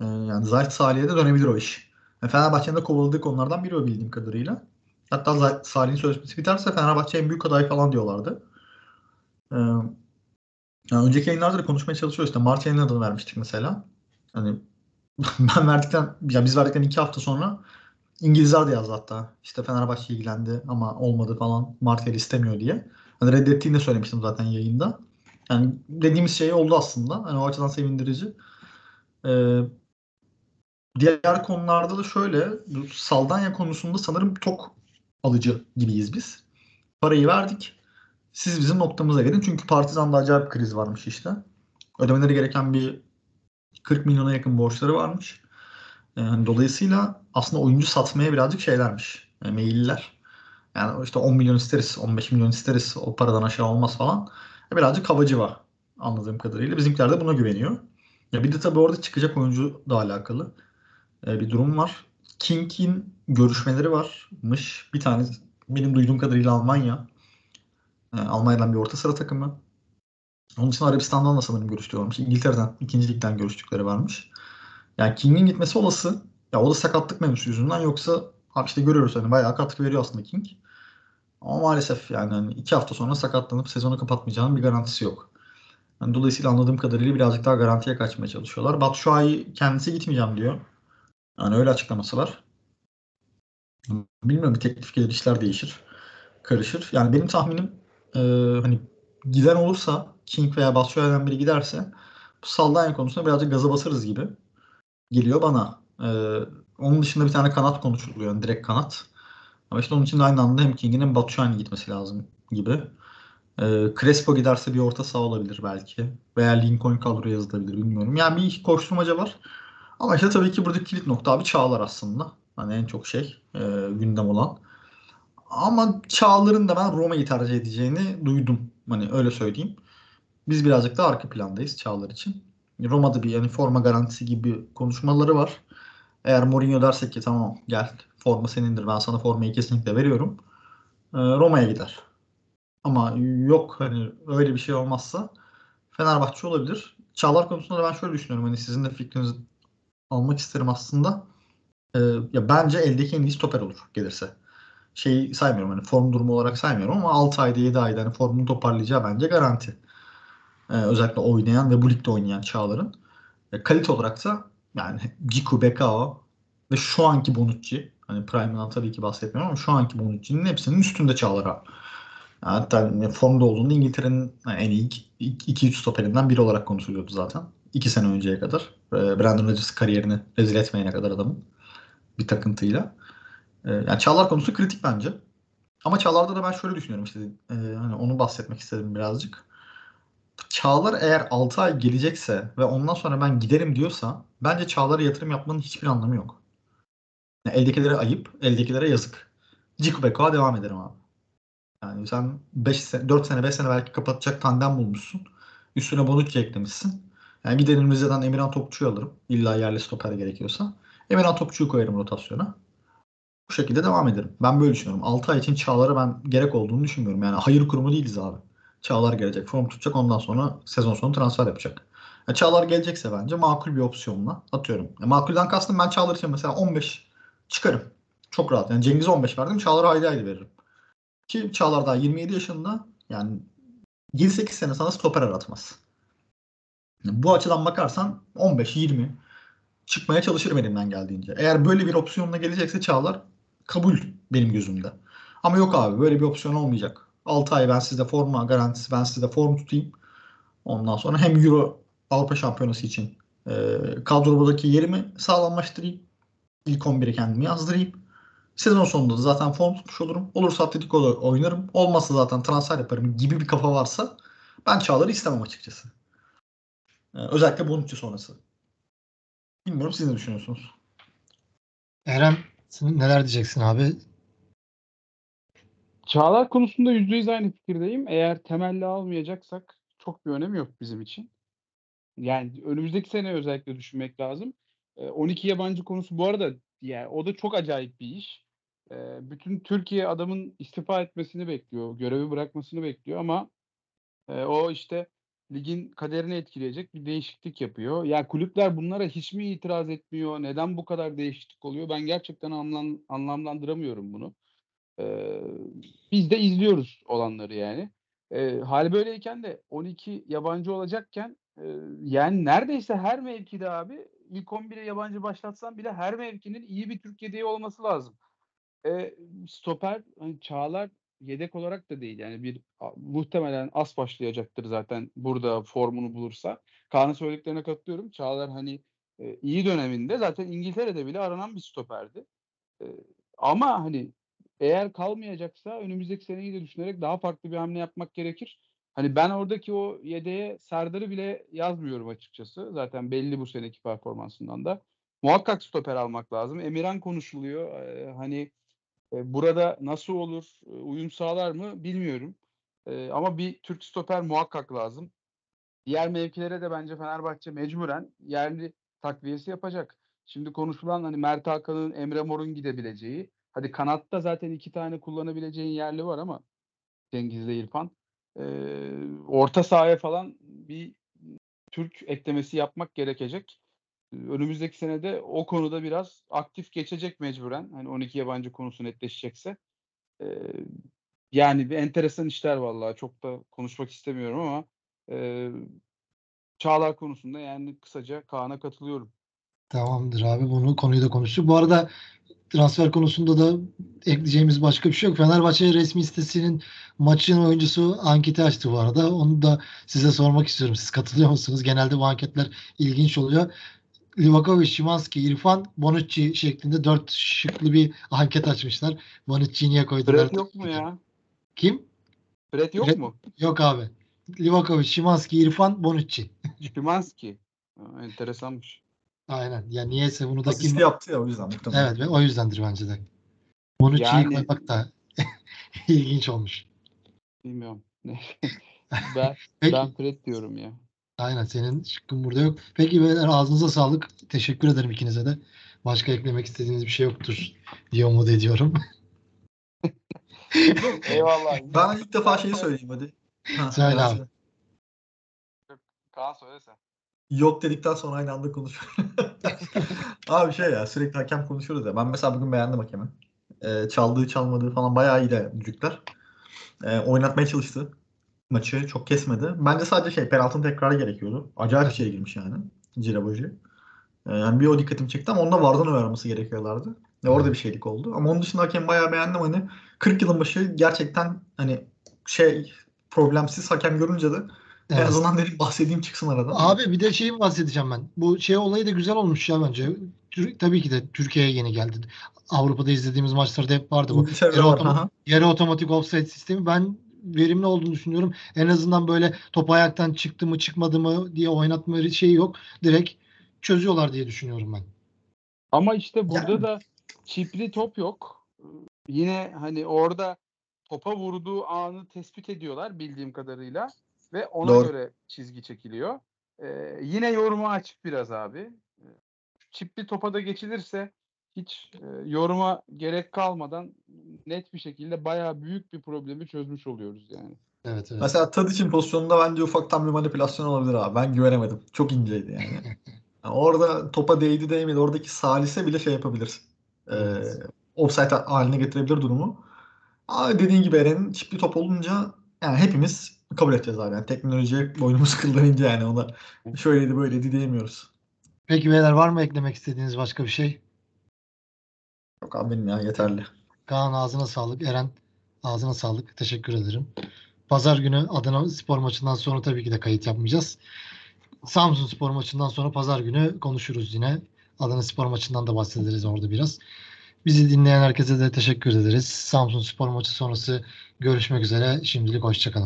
yani Zayt Salih'e de dönebilir o iş. Yani Fenerbahçe'nin de kovaladığı konulardan biri o bildiğim kadarıyla. Hatta Zayt Salih'in sözleşmesi biterse Fenerbahçe en büyük aday falan diyorlardı. Yani önceki yayınlarda da konuşmaya çalışıyoruz. İşte Martin'in adını vermiştik mesela. Hani biz verdikten 2 hafta sonra İngilizler de yazdı hatta. İşte Fenerbahçe ilgilendi ama olmadı falan. Martin'i istemiyor diye. Hani reddettiğini de söylemiştim zaten yayında. Yani dediğimiz şey oldu aslında. Hani o açıdan sevindirici. Diğer konularda da şöyle, Saldanya konusunda sanırım tok alıcı gibiyiz biz. Parayı verdik. Siz bizim noktamıza gelin. Çünkü Partizan'da acayip kriz varmış işte. Ödemeleri gereken bir 40 milyona yakın borçları varmış. Yani dolayısıyla aslında oyuncu satmaya birazcık şeylermiş. Yani meyilliler. Yani işte 10 milyon isteriz, 15 milyon isteriz, o paradan aşağı olmaz falan. Birazcık havacı var anladığım kadarıyla. Bizimkiler de buna güveniyor. Ya bir de tabii orada çıkacak oyuncu da alakalı bir durum var. King'in görüşmeleri varmış. Bir tane benim duyduğum kadarıyla Almanya. Almanya'dan bir orta sıra takımı. Onun için Arabistan'dan da sanırım görüştüyorlarmış. İngiltere'den, 2. Lig'den görüştükleri varmış. Yani King'in gitmesi olası. Ya o da sakatlık mevzusu yüzünden, yoksa işte görüyoruz hani bayağı katkı veriyor aslında King. Ama maalesef yani 2 hafta sonra sakatlanıp sezonu kapatmayacağının bir garantisi yok. Yani dolayısıyla anladığım kadarıyla birazcık daha garantiye kaçmaya çalışıyorlar. Batshuayi kendisi gitmeyeceğim diyor. Yani öyle açıklaması var. Bilmiyorum, bir teklif gelir, işler değişir. Karışır. Yani benim tahminim hani giden olursa, King veya Batshuayi'den biri giderse, bu Saldanya konusunda birazcık gaza basarız gibi geliyor bana. Onun dışında bir tane kanat konuşuluyor. Yani direkt kanat. Ama işte onun için de aynı anda hem King'in hem Batshuayi'nin gitmesi lazım gibi. Crespo giderse bir orta saha olabilir belki. Veya Lincoln kadroya yazılabilir, bilmiyorum. Yani bir koşturmaca var. Ama işte tabii ki buradaki kilit nokta abi Çağlar aslında. Hani en çok gündem olan. Ama Çağlar'ın da ben Roma'yı tercih edeceğini duydum. Hani öyle söyleyeyim. Biz birazcık da arka plandayız Çağlar için. Roma'da bir yani forma garantisi gibi konuşmaları var. Eğer Mourinho dersek ki tamam gel forma senindir, ben sana formayı kesinlikle veriyorum, Roma'ya gider. Ama yok hani öyle bir şey olmazsa Fenerbahçe olabilir. Çağlar konusunda da ben şöyle düşünüyorum, hani sizin de fikrinizi almak isterim aslında. Ya bence eldeki en iyi stoper olur gelirse. Şeyi saymıyorum hani form durumu olarak saymıyorum ama 6 ayda 7 ayda hani formunu toparlayacağı bence garanti. Özellikle oynayan ve bu ligde oynayan Çağlar'ın. Kalite olarak da yani Dzeko, Bekao ve şu anki Bonucci, hani Prime'dan tabii ki bahsetmiyorum ama şu anki Bonucci'nin hepsinin üstünde Çağlar'a. Hatta formda olduğunda İngiltere'nin en iyi 2-3 stoperinden biri olarak konuşuluyordu zaten. 2 sene önceye kadar. Brandon Rodgers'ın kariyerini rezil etmeyene kadar adamın bir takıntıyla. Yani Çağlar konusu kritik bence. Ama Çağlar'da da ben şöyle düşünüyorum işte. Hani onu bahsetmek istedim birazcık. Çağlar eğer 6 ay gelecekse ve ondan sonra ben giderim diyorsa bence Çağlar'a yatırım yapmanın hiçbir anlamı yok. Yani eldekilere ayıp, eldekilere yazık. Cikubeko'a devam ederim abi. Yani sen 4 sene 5 sene belki kapatacak tandem bulmuşsun. Üstüne Bonucci eklemişsin. Yani giderim Rize'den Emirhan Topçu'yu alırım. İlla yerli stoper gerekiyorsa. Emirhan Topçu'yu koyarım rotasyona. Bu şekilde devam ederim. Ben böyle düşünüyorum. 6 ay için Çağlar'a ben gerek olduğunu düşünmüyorum. Yani hayır kurumu değiliz abi. Çağlar gelecek, form tutacak, ondan sonra sezon sonu transfer yapacak. Yani Çağlar gelecekse bence makul bir opsiyonla atıyorum. Yani makulden kastım ben Çağlar için mesela 15 çıkarım. Çok rahat. Yani Cengiz'e 15 verdim, Çağlar'a haydi haydi veririm. Ki Çağlar daha 27 yaşında, yani 7-8 sene sana stoper aratmaz. Yani bu açıdan bakarsan 15-20 çıkmaya çalışırım elimden geldiğince. Eğer böyle bir opsiyonla gelecekse Çağlar kabul benim gözümde. Ama yok abi, böyle bir opsiyon olmayacak. 6 ay ben sizde forma garantisi, ben sizde form tutayım. Ondan sonra hem Euro Avrupa Şampiyonası için kadrodaki yerimi sağlamlaştırayım. İlk 11'e kendimi yazdırayım. Sezon sonunda zaten form tutmuş olurum. Olursa Atletico'da oynarım. Olmazsa zaten transfer yaparım gibi bir kafa varsa ben Çağlar'ı istemem açıkçası. Özellikle Bonucci sonrası. Bilmiyorum, siz ne düşünüyorsunuz? Eren, sen neler diyeceksin abi? Çağlar konusunda %100 aynı fikirdeyim. Eğer temelli almayacaksak çok bir önemi yok bizim için. Yani önümüzdeki sene özellikle düşünmek lazım. 12 yabancı konusu bu arada, yani o da çok acayip bir iş. Bütün Türkiye adamın istifa etmesini bekliyor, görevi bırakmasını bekliyor ama o işte ligin kaderini etkileyecek bir değişiklik yapıyor. Yani kulüpler bunlara hiç mi itiraz etmiyor? Neden bu kadar değişiklik oluyor? Ben gerçekten anlamlandıramıyorum bunu. Biz de izliyoruz olanları yani. Hal böyleyken de 12 yabancı olacakken yani neredeyse her mevkide abi ilk 11'e yabancı başlatsan bile her mevkinin iyi bir Türk yedeği olması lazım. Stoper hani Çağlar yedek olarak da değil yani bir muhtemelen as başlayacaktır zaten burada formunu bulursa. Kaan'ın söylediklerine katılıyorum. Çağlar hani iyi döneminde zaten İngiltere'de bile aranan bir stoperdi. Ama hani eğer kalmayacaksa önümüzdeki seneyi de düşünerek daha farklı bir hamle yapmak gerekir. Hani ben oradaki o yedeğe Serdar'ı bile yazmıyorum açıkçası. Zaten belli bu seneki performansından da. Muhakkak stoper almak lazım. Emirhan konuşuluyor. Hani burada nasıl olur? Uyum sağlar mı? Bilmiyorum. Ama bir Türk stoper muhakkak lazım. Diğer mevkilere de bence Fenerbahçe mecburen yerli takviyesi yapacak. Şimdi konuşulan hani Mert Hakan'ın, Emre Mor'un gidebileceği. Hadi kanatta zaten 2 tane kullanabileceğin yerli var ama Cengiz'le İrfan. Orta sahaya falan bir Türk eklemesi yapmak gerekecek. Önümüzdeki senede o konuda biraz aktif geçecek mecburen. Hani 12 yabancı konusu netleşecekse. Yani bir enteresan işler vallahi. Çok da konuşmak istemiyorum ama Çağlar konusunda yani kısaca Kaan'a katılıyorum. Tamamdır abi, bunu konuyu da konuştuk. Bu arada transfer konusunda da ekleyeceğimiz başka bir şey yok. Fenerbahçe resmi sitesinin maçın oyuncusu anketi açtı bu arada. Onu da size sormak istiyorum. Siz katılıyor musunuz? Genelde bu anketler ilginç oluyor. Livakovic, Şimanski, İrfan, Bonucci şeklinde 4 şıklı bir anket açmışlar. Bonucci'yi niye koydular? Fred yok mu ya? Kim? Fred yok mu? Yok abi. Livakovic, Şimanski, İrfan, Bonucci. Şimanski. Enteresanmış. Aynen. Yani niyeyse bunu da kim yaptı ya, o yüzden. Evet, o yüzdendir bence de. Bunu yani koymak da ilginç olmuş. Bilmiyorum. ben Fred diyorum ya. Aynen, senin şıkkın burada yok. Peki beyler, ağzınıza sağlık. Teşekkür ederim ikinize de. Başka eklemek istediğiniz bir şey yoktur diye umut ediyorum. Eyvallah. Ben ilk defa şeyi söyleyeyim hadi. Söyle abi. Kaan söylese. Yok dedikten sonra aynı anda konuşuyoruz. Abi şey ya, sürekli hakem konuşuyoruz ya. Ben mesela bugün beğendim hakemi. Çaldığı çalmadığı falan bayağı iyi de çocuklar. Oynatmaya çalıştı maçı. Çok kesmedi. Bence sadece şey, penaltının tekrarı gerekiyordu. Acayip bir şeye girmiş yani. Cilaboji. Yani bir o dikkatimi çekti ama onda vardan uyarması gerekiyorlardı. Orada bir şeylik oldu. Ama onun dışında hakem bayağı beğendim. Hani 40 yılın başı gerçekten hani şey, problemsiz hakem görünce de evet. En azından dedim bahsedeyim çıksın aradan. Abi bir de şeyi bahsedeceğim ben. Bu şey olayı da güzel olmuş ya bence. Tabii ki de Türkiye'ye yeni geldi. Avrupa'da izlediğimiz maçlarda hep vardı bu. Yarı otomatik offside sistemi ben verimli olduğunu düşünüyorum. En azından böyle top ayaktan çıktı mı çıkmadı mı diye oynatma şeyi yok. Direkt çözüyorlar diye düşünüyorum ben. Ama işte burada yani da çipli top yok. Yine hani orada topa vurduğu anı tespit ediyorlar bildiğim kadarıyla. Ve ona doğru göre çizgi çekiliyor. Yine yoruma açık biraz abi. Çipli topa da geçilirse hiç yoruma gerek kalmadan net bir şekilde bayağı büyük bir problemi çözmüş oluyoruz yani. Evet, evet. Mesela Tadic'in pozisyonunda bence ufaktan bir manipülasyon olabilir abi. Ben güvenemedim. Çok inceydi yani. Yani orada topa değdi değmedi. Oradaki salise bile şey yapabilir. Evet. Offside haline getirebilir durumu. Ama dediğin gibi Eren'in çipli top olunca yani hepimiz kabul edeceğiz abi. Yani teknolojiye boynumuz kıllanınca yani ona şöyleydi böyleydi diyemiyoruz. Peki beyler, var mı eklemek istediğiniz başka bir şey? Yok abi, benim ya yeterli. Kaan ağzına sağlık. Eren ağzına sağlık. Teşekkür ederim. Pazar günü Adanaspor maçından sonra tabii ki de kayıt yapmayacağız. Samsunspor maçından sonra pazar günü konuşuruz yine. Adanaspor maçından da bahsederiz orada biraz. Bizi dinleyen herkese de teşekkür ederiz. Samsunspor maçı sonrası görüşmek üzere. Şimdilik hoşça kalın.